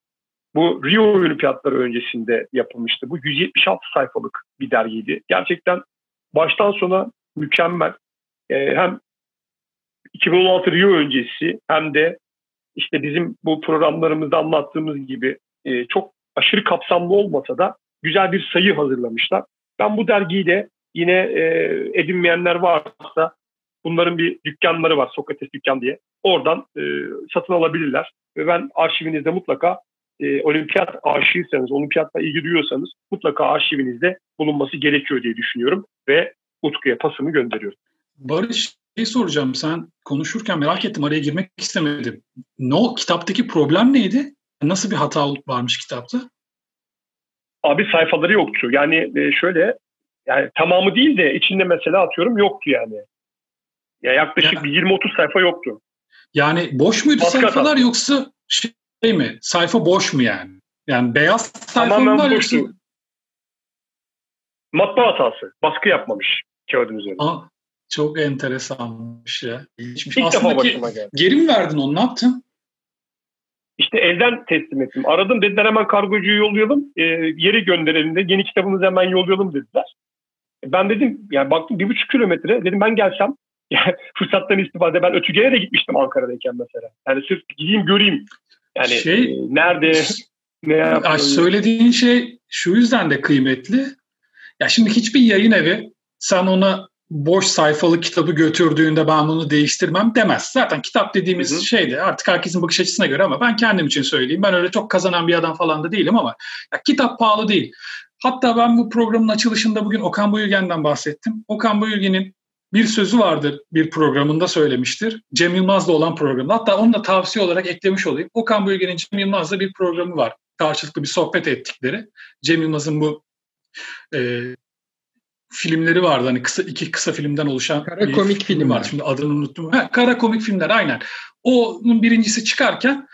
Bu Rio olimpiyatları öncesinde yapılmıştı. Bu 176 sayfalık bir dergiydi. Gerçekten baştan sona mükemmel. Hem 2016 Rio öncesi hem de işte bizim bu programlarımızda anlattığımız gibi çok aşırı kapsamlı olmasa da güzel bir sayı hazırlamışlar. Ben bu dergiyi de yine edinmeyenler varsa bunların bir dükkanları var, Sokrates Dükkan diye. Oradan satın alabilirler. Ve ben arşivinizde mutlaka olimpiyat aşığıysanız, olimpiyatla ilgi duyuyorsanız mutlaka arşivinizde bulunması gerekiyor diye düşünüyorum ve Utku'ya pasımı gönderiyorum. Barış, şey soracağım, sen konuşurken merak ettim, araya girmek istemedim. Kitaptaki problem neydi? Nasıl bir hata varmış kitapta? Abi sayfaları yoktu. Yani şöyle, yani tamamı değil de içinde mesela atıyorum yoktu yani. Ya yaklaşık 20-30 sayfa yoktu. Yani boş muydu Baskı sayfalar atan. Yoksa şey mi? Sayfa boş mu yani? Yani beyaz sayfa mı var yoksa? Matbaa hatası. Baskı yapmamış kağıdın üzerinde. Aa, çok enteresanmış ya. İlginçmiş. İlk defa başıma geldi. Geri mi verdin onu? Ne yaptın? İşte elden teslim ettim. Aradım, dediler hemen kargocuyu yollayalım. Yeri gönderelim de yeni kitabımızı hemen yollayalım dediler. Ben dedim yani baktım 1,5 kilometre. Dedim ben gelsem yani fırsattan istifade, ben Ötüge'ye de gitmiştim Ankara'dayken mesela. Yani sırf gideyim göreyim. Yani nerede ne yapıyor? Söylediğin şey şu yüzden de kıymetli. Ya şimdi hiçbir yayın evi sen ona boş sayfalı kitabı götürdüğünde ben bunu değiştirmem demez. Zaten kitap dediğimiz şey de artık herkesin bakış açısına göre, ama ben kendim için söyleyeyim. Ben öyle çok kazanan bir adam falan da değilim ama kitap pahalı değil. Hatta ben bu programın açılışında bugün Okan Bayülgen'den bahsettim. Okan Bayülgen'in bir sözü vardır, bir programında söylemiştir. Cem Yılmaz'la olan programda. Hatta onu da tavsiye olarak eklemiş olayım. Okan Bülgen'in Cem Yılmaz'la bir programı var. Karşılıklı bir sohbet ettikleri. Cem Yılmaz'ın bu filmleri vardı. Hani iki kısa filmden oluşan kara komik film var. Şimdi adını unuttum. Kara komik filmler, aynen. Onun birincisi çıkarken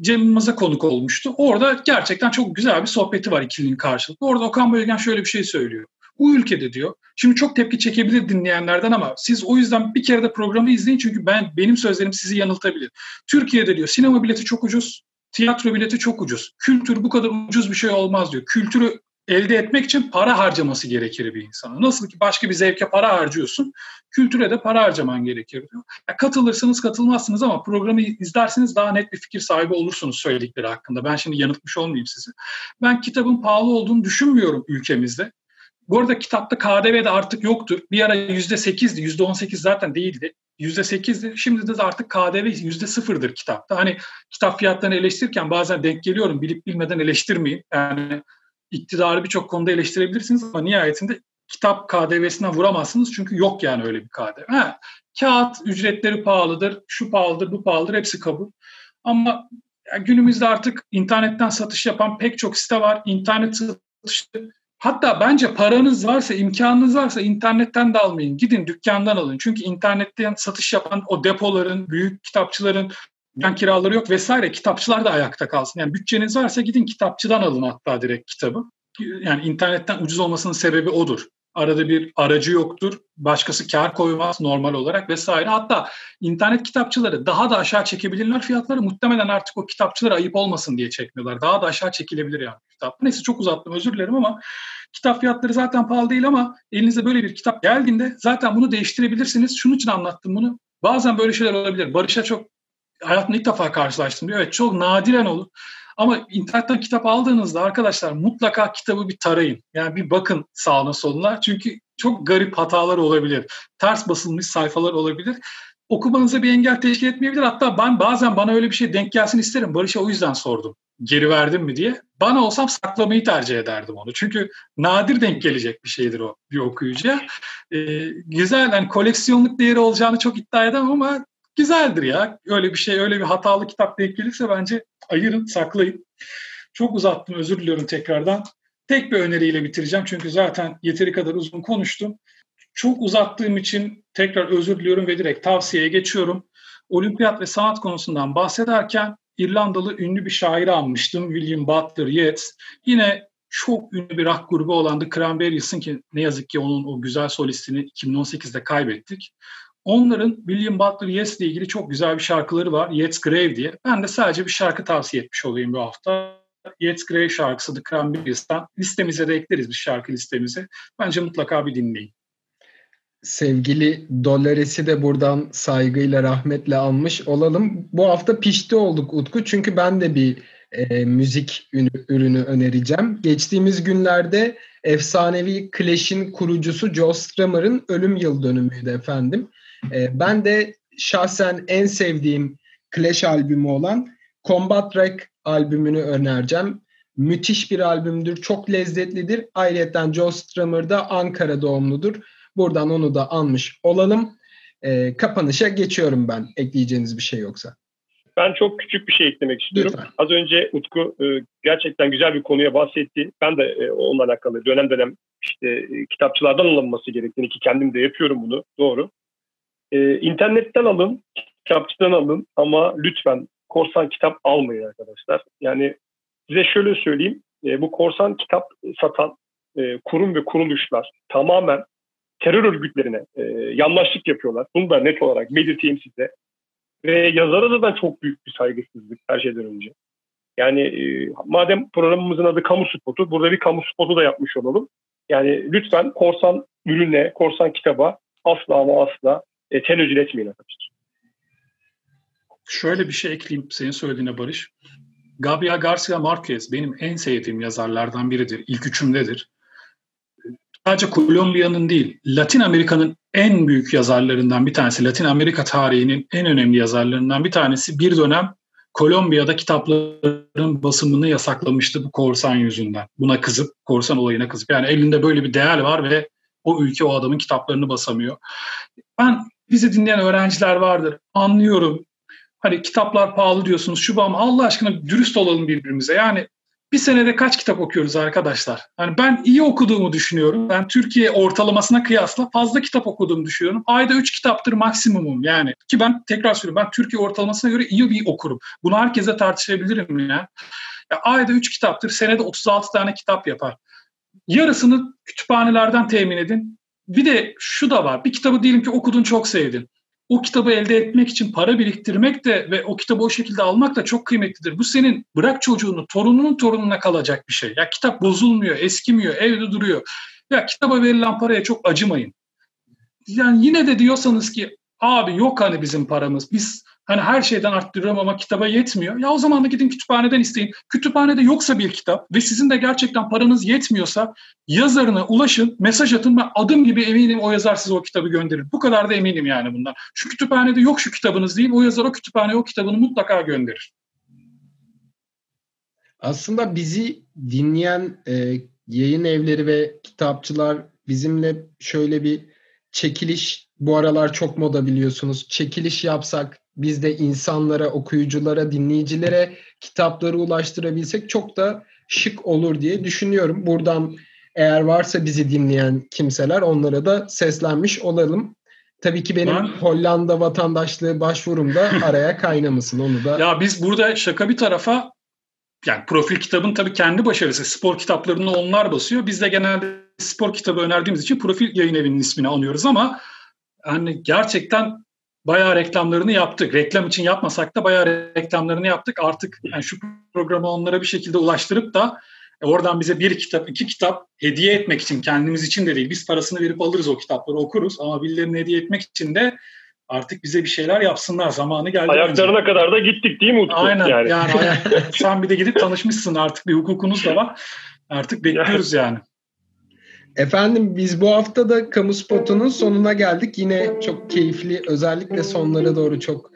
Cem Yılmaz'a konuk olmuştu. Orada gerçekten çok güzel bir sohbeti var ikilinin karşılıklı. Orada Okan Bayülgen şöyle bir şey söylüyor. bu ülkede diyor. Şimdi çok tepki çekebilir dinleyenlerden ama siz o yüzden bir kere de programı izleyin çünkü benim sözlerim sizi yanıltabilir. Türkiye'de diyor sinema bileti çok ucuz, tiyatro bileti çok ucuz. Kültür bu kadar ucuz bir şey olmaz diyor. Kültürü elde etmek için para harcaması gerekir bir insana. Nasıl ki başka bir zevke para harcıyorsun, kültüre de para harcaman gerekir diyor. Yani katılırsınız katılmazsınız ama programı izlerseniz daha net bir fikir sahibi olursunuz söyledikleri hakkında. Ben şimdi yanıltmış olmayayım sizi. Ben kitabın pahalı olduğunu düşünmüyorum ülkemizde. Bu arada kitapta KDV de artık yoktur. Bir ara %8'di, %18 zaten değildi. %8'di. Şimdi de artık KDV %0'dır kitapta. Hani kitap fiyatlarını eleştirirken bazen denk geliyorum. Bilip bilmeden eleştirmeyin. Yani iktidarı birçok konuda eleştirebilirsiniz ama nihayetinde kitap KDV'sinden vuramazsınız. Çünkü yok yani öyle bir KDV. Kağıt ücretleri pahalıdır, şu pahalıdır, bu pahalıdır. Hepsi kabul. Ama günümüzde artık internetten satış yapan pek çok site var. İnternet satışı. Hatta bence paranız varsa, imkanınız varsa internetten de almayın. Gidin dükkandan alın. Çünkü internetten satış yapan o depoların, büyük kitapçıların dükkan kiraları yok vesaire. Kitapçılar da ayakta kalsın. Yani bütçeniz varsa gidin kitapçıdan alın hatta direkt kitabı. Yani internetten ucuz olmasının sebebi odur. Arada bir aracı yoktur. Başkası kar koymaz normal olarak vesaire. Hatta internet kitapçıları daha da aşağı çekebilirler fiyatları. Muhtemelen artık o kitapçılara ayıp olmasın diye çekmiyorlar. Daha da aşağı çekilebilir yani kitap. Neyse çok uzattım özür dilerim ama kitap fiyatları zaten pahalı değil ama elinize böyle bir kitap geldiğinde zaten bunu değiştirebilirsiniz. Şunun için anlattım bunu. Bazen böyle şeyler olabilir. Barış'a çok hayatımda ilk defa karşılaştım diyor. Evet çok nadiren olur. Ama internetten kitap aldığınızda arkadaşlar mutlaka kitabı bir tarayın. Yani bir bakın sağına soluna. Çünkü çok garip hatalar olabilir. Ters basılmış sayfalar olabilir. Okumanıza bir engel teşkil etmeyebilir. Hatta ben bazen bana öyle bir şey denk gelsin isterim. Barış'a o yüzden sordum. Geri verdim mi diye. Bana olsam saklamayı tercih ederdim onu. Çünkü nadir denk gelecek bir şeydir o bir okuyucuya. Güzel yani koleksiyonluk değeri olacağını çok iddia edemem ama güzeldir ya. Öyle bir şey, öyle bir hatalı kitap denk gelirse bence ayırın, saklayın. Çok uzattım, özür diliyorum tekrardan. Tek bir öneriyle bitireceğim çünkü zaten yeteri kadar uzun konuştum. Çok uzattığım için tekrar özür diliyorum ve direkt tavsiyeye geçiyorum. Olimpiyat ve sanat konusundan bahsederken İrlandalı ünlü bir şairi anmıştım, William Butler Yeats. Yine çok ünlü bir rock grubu olan The Cranberries'in ki ne yazık ki onun o güzel solistini 2018'de kaybettik. Onların William Butler Yeats ile ilgili çok güzel bir şarkıları var. Yeats Grave diye. Ben de sadece bir şarkı tavsiye etmiş olayım bu hafta. Yeats Grave şarkısı The Cranberries'ten. Listemize de ekleriz bir şarkı listemize. Bence mutlaka bir dinleyin. Sevgili Dolores'i de buradan saygıyla, rahmetle anmış olalım. Bu hafta pişti olduk Utku. Çünkü ben de bir müzik ürünü önereceğim. Geçtiğimiz günlerde efsanevi Clash'in kurucusu Joe Strummer'ın ölüm yıl dönümüydü efendim. Ben de şahsen en sevdiğim Clash albümü olan Combat Wreck albümünü önereceğim. Müthiş bir albümdür, çok lezzetlidir. Ayrıca Joe Strummer da Ankara doğumludur. Buradan onu da anmış olalım. Kapanışa geçiyorum ben, ekleyeceğiniz bir şey yoksa. Ben çok küçük bir şey eklemek istiyorum. Lütfen. Az önce Utku gerçekten güzel bir konuya bahsetti. Ben de onunla alakalı dönem dönem işte kitapçılardan alınması gerektiğini ki kendim de yapıyorum bunu. Doğru. İnternetten alın, kitapçıdan alın ama lütfen korsan kitap almayın arkadaşlar. Yani size şöyle söyleyeyim. Bu korsan kitap satan kurum ve kuruluşlar tamamen terör örgütlerine yanlışlık yapıyorlar. Bunu da net olarak belirteyim size. Ve yazara da ben çok büyük bir saygısızlık her şeyden önce. Yani madem programımızın adı kamu spotu, burada bir kamu spotu da yapmış olalım. Yani lütfen korsan ürüne, korsan kitaba asla ama asla tenezzül etmeyin arkadaşlar. Şöyle bir şey ekleyeyim senin söylediğine Barış. Gabriel Garcia Marquez benim en sevdiğim yazarlardan biridir. İlk üçümdedir. Sadece Kolombiya'nın değil, Latin Amerika'nın en büyük yazarlarından bir tanesi, Latin Amerika tarihinin en önemli yazarlarından bir tanesi bir dönem Kolombiya'da kitapların basımını yasaklamıştı bu korsan yüzünden. Buna kızıp, korsan olayına kızıp. Yani elinde böyle bir değer var ve o ülke o adamın kitaplarını basamıyor. Bizi dinleyen öğrenciler vardır, anlıyorum. Hani kitaplar pahalı diyorsunuz, şu ama Allah aşkına dürüst olalım birbirimize. Yani bir senede kaç kitap okuyoruz arkadaşlar? Yani ben iyi okuduğumu düşünüyorum. Ben Türkiye ortalamasına kıyasla fazla kitap okuduğumu düşünüyorum. Ayda 3 kitaptır maksimumum yani. Ki ben tekrar söylüyorum, ben Türkiye ortalamasına göre iyi bir okurum. Bunu herkese tartışabilirim ya. Ayda 3 kitaptır, senede 36 tane kitap yapar. Yarısını kütüphanelerden temin edin. Bir de şu da var. Bir kitabı diyelim ki okudun, çok sevdin. O kitabı elde etmek için para biriktirmek de ve o kitabı o şekilde almak da çok kıymetlidir. Bu senin bırak çocuğunu, torununun torununa kalacak bir şey. Ya kitap bozulmuyor, eskimiyor, evde duruyor. Ya kitaba verilen paraya çok acımayın. Yani yine de diyorsanız ki abi yok hani bizim paramız, biz hani her şeyden arttırıyorum ama kitaba yetmiyor. Ya o zaman da gidin kütüphaneden isteyin. Kütüphanede yoksa bir kitap ve sizin de gerçekten paranız yetmiyorsa yazarına ulaşın, mesaj atın. Ben adım gibi eminim o yazar size o kitabı gönderir. Bu kadar da eminim yani bundan. Şu kütüphanede yok şu kitabınız deyip o yazar o kütüphaneye o kitabını mutlaka gönderir. Aslında bizi dinleyen yayın evleri ve kitapçılar bizimle şöyle bir çekiliş, bu aralar çok moda biliyorsunuz, çekiliş yapsak, biz de insanlara, okuyuculara, dinleyicilere kitapları ulaştırabilsek çok da şık olur diye düşünüyorum. Buradan eğer varsa bizi dinleyen kimseler onlara da seslenmiş olalım. Tabii ki benim Hollanda vatandaşlığı başvurumda araya kaynamasın onu da. Ya biz burada şaka bir tarafa, yani Profil kitabın tabii kendi başarısı, spor kitaplarını onlar basıyor. Biz de genelde spor kitabı önerdiğimiz için Profil Yayın Evi'nin ismini anıyoruz ama hani gerçekten bayağı reklamlarını yaptık. Reklam için yapmasak da bayağı reklamlarını yaptık. Artık yani şu programı onlara bir şekilde ulaştırıp da oradan bize bir kitap, iki kitap hediye etmek için, kendimiz için de değil. Biz parasını verip alırız o kitapları, okuruz ama birilerine hediye etmek için de artık bize bir şeyler yapsınlar. Zamanı geldi. Ayaklarına önce kadar da gittik değil mi Utku? Aynen. Yani sen bir de gidip tanışmışsın, artık bir hukukunuz da var. Artık bekliyoruz yani. Efendim biz bu hafta da kamu spotunun sonuna geldik. Yine çok keyifli, özellikle sonlara doğru çok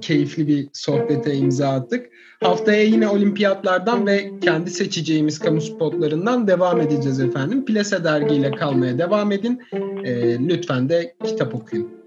keyifli bir sohbete imza attık. Haftaya yine olimpiyatlardan ve kendi seçeceğimiz kamu spotlarından devam edeceğiz efendim. Plase dergiyle kalmaya devam edin. Lütfen de kitap okuyun.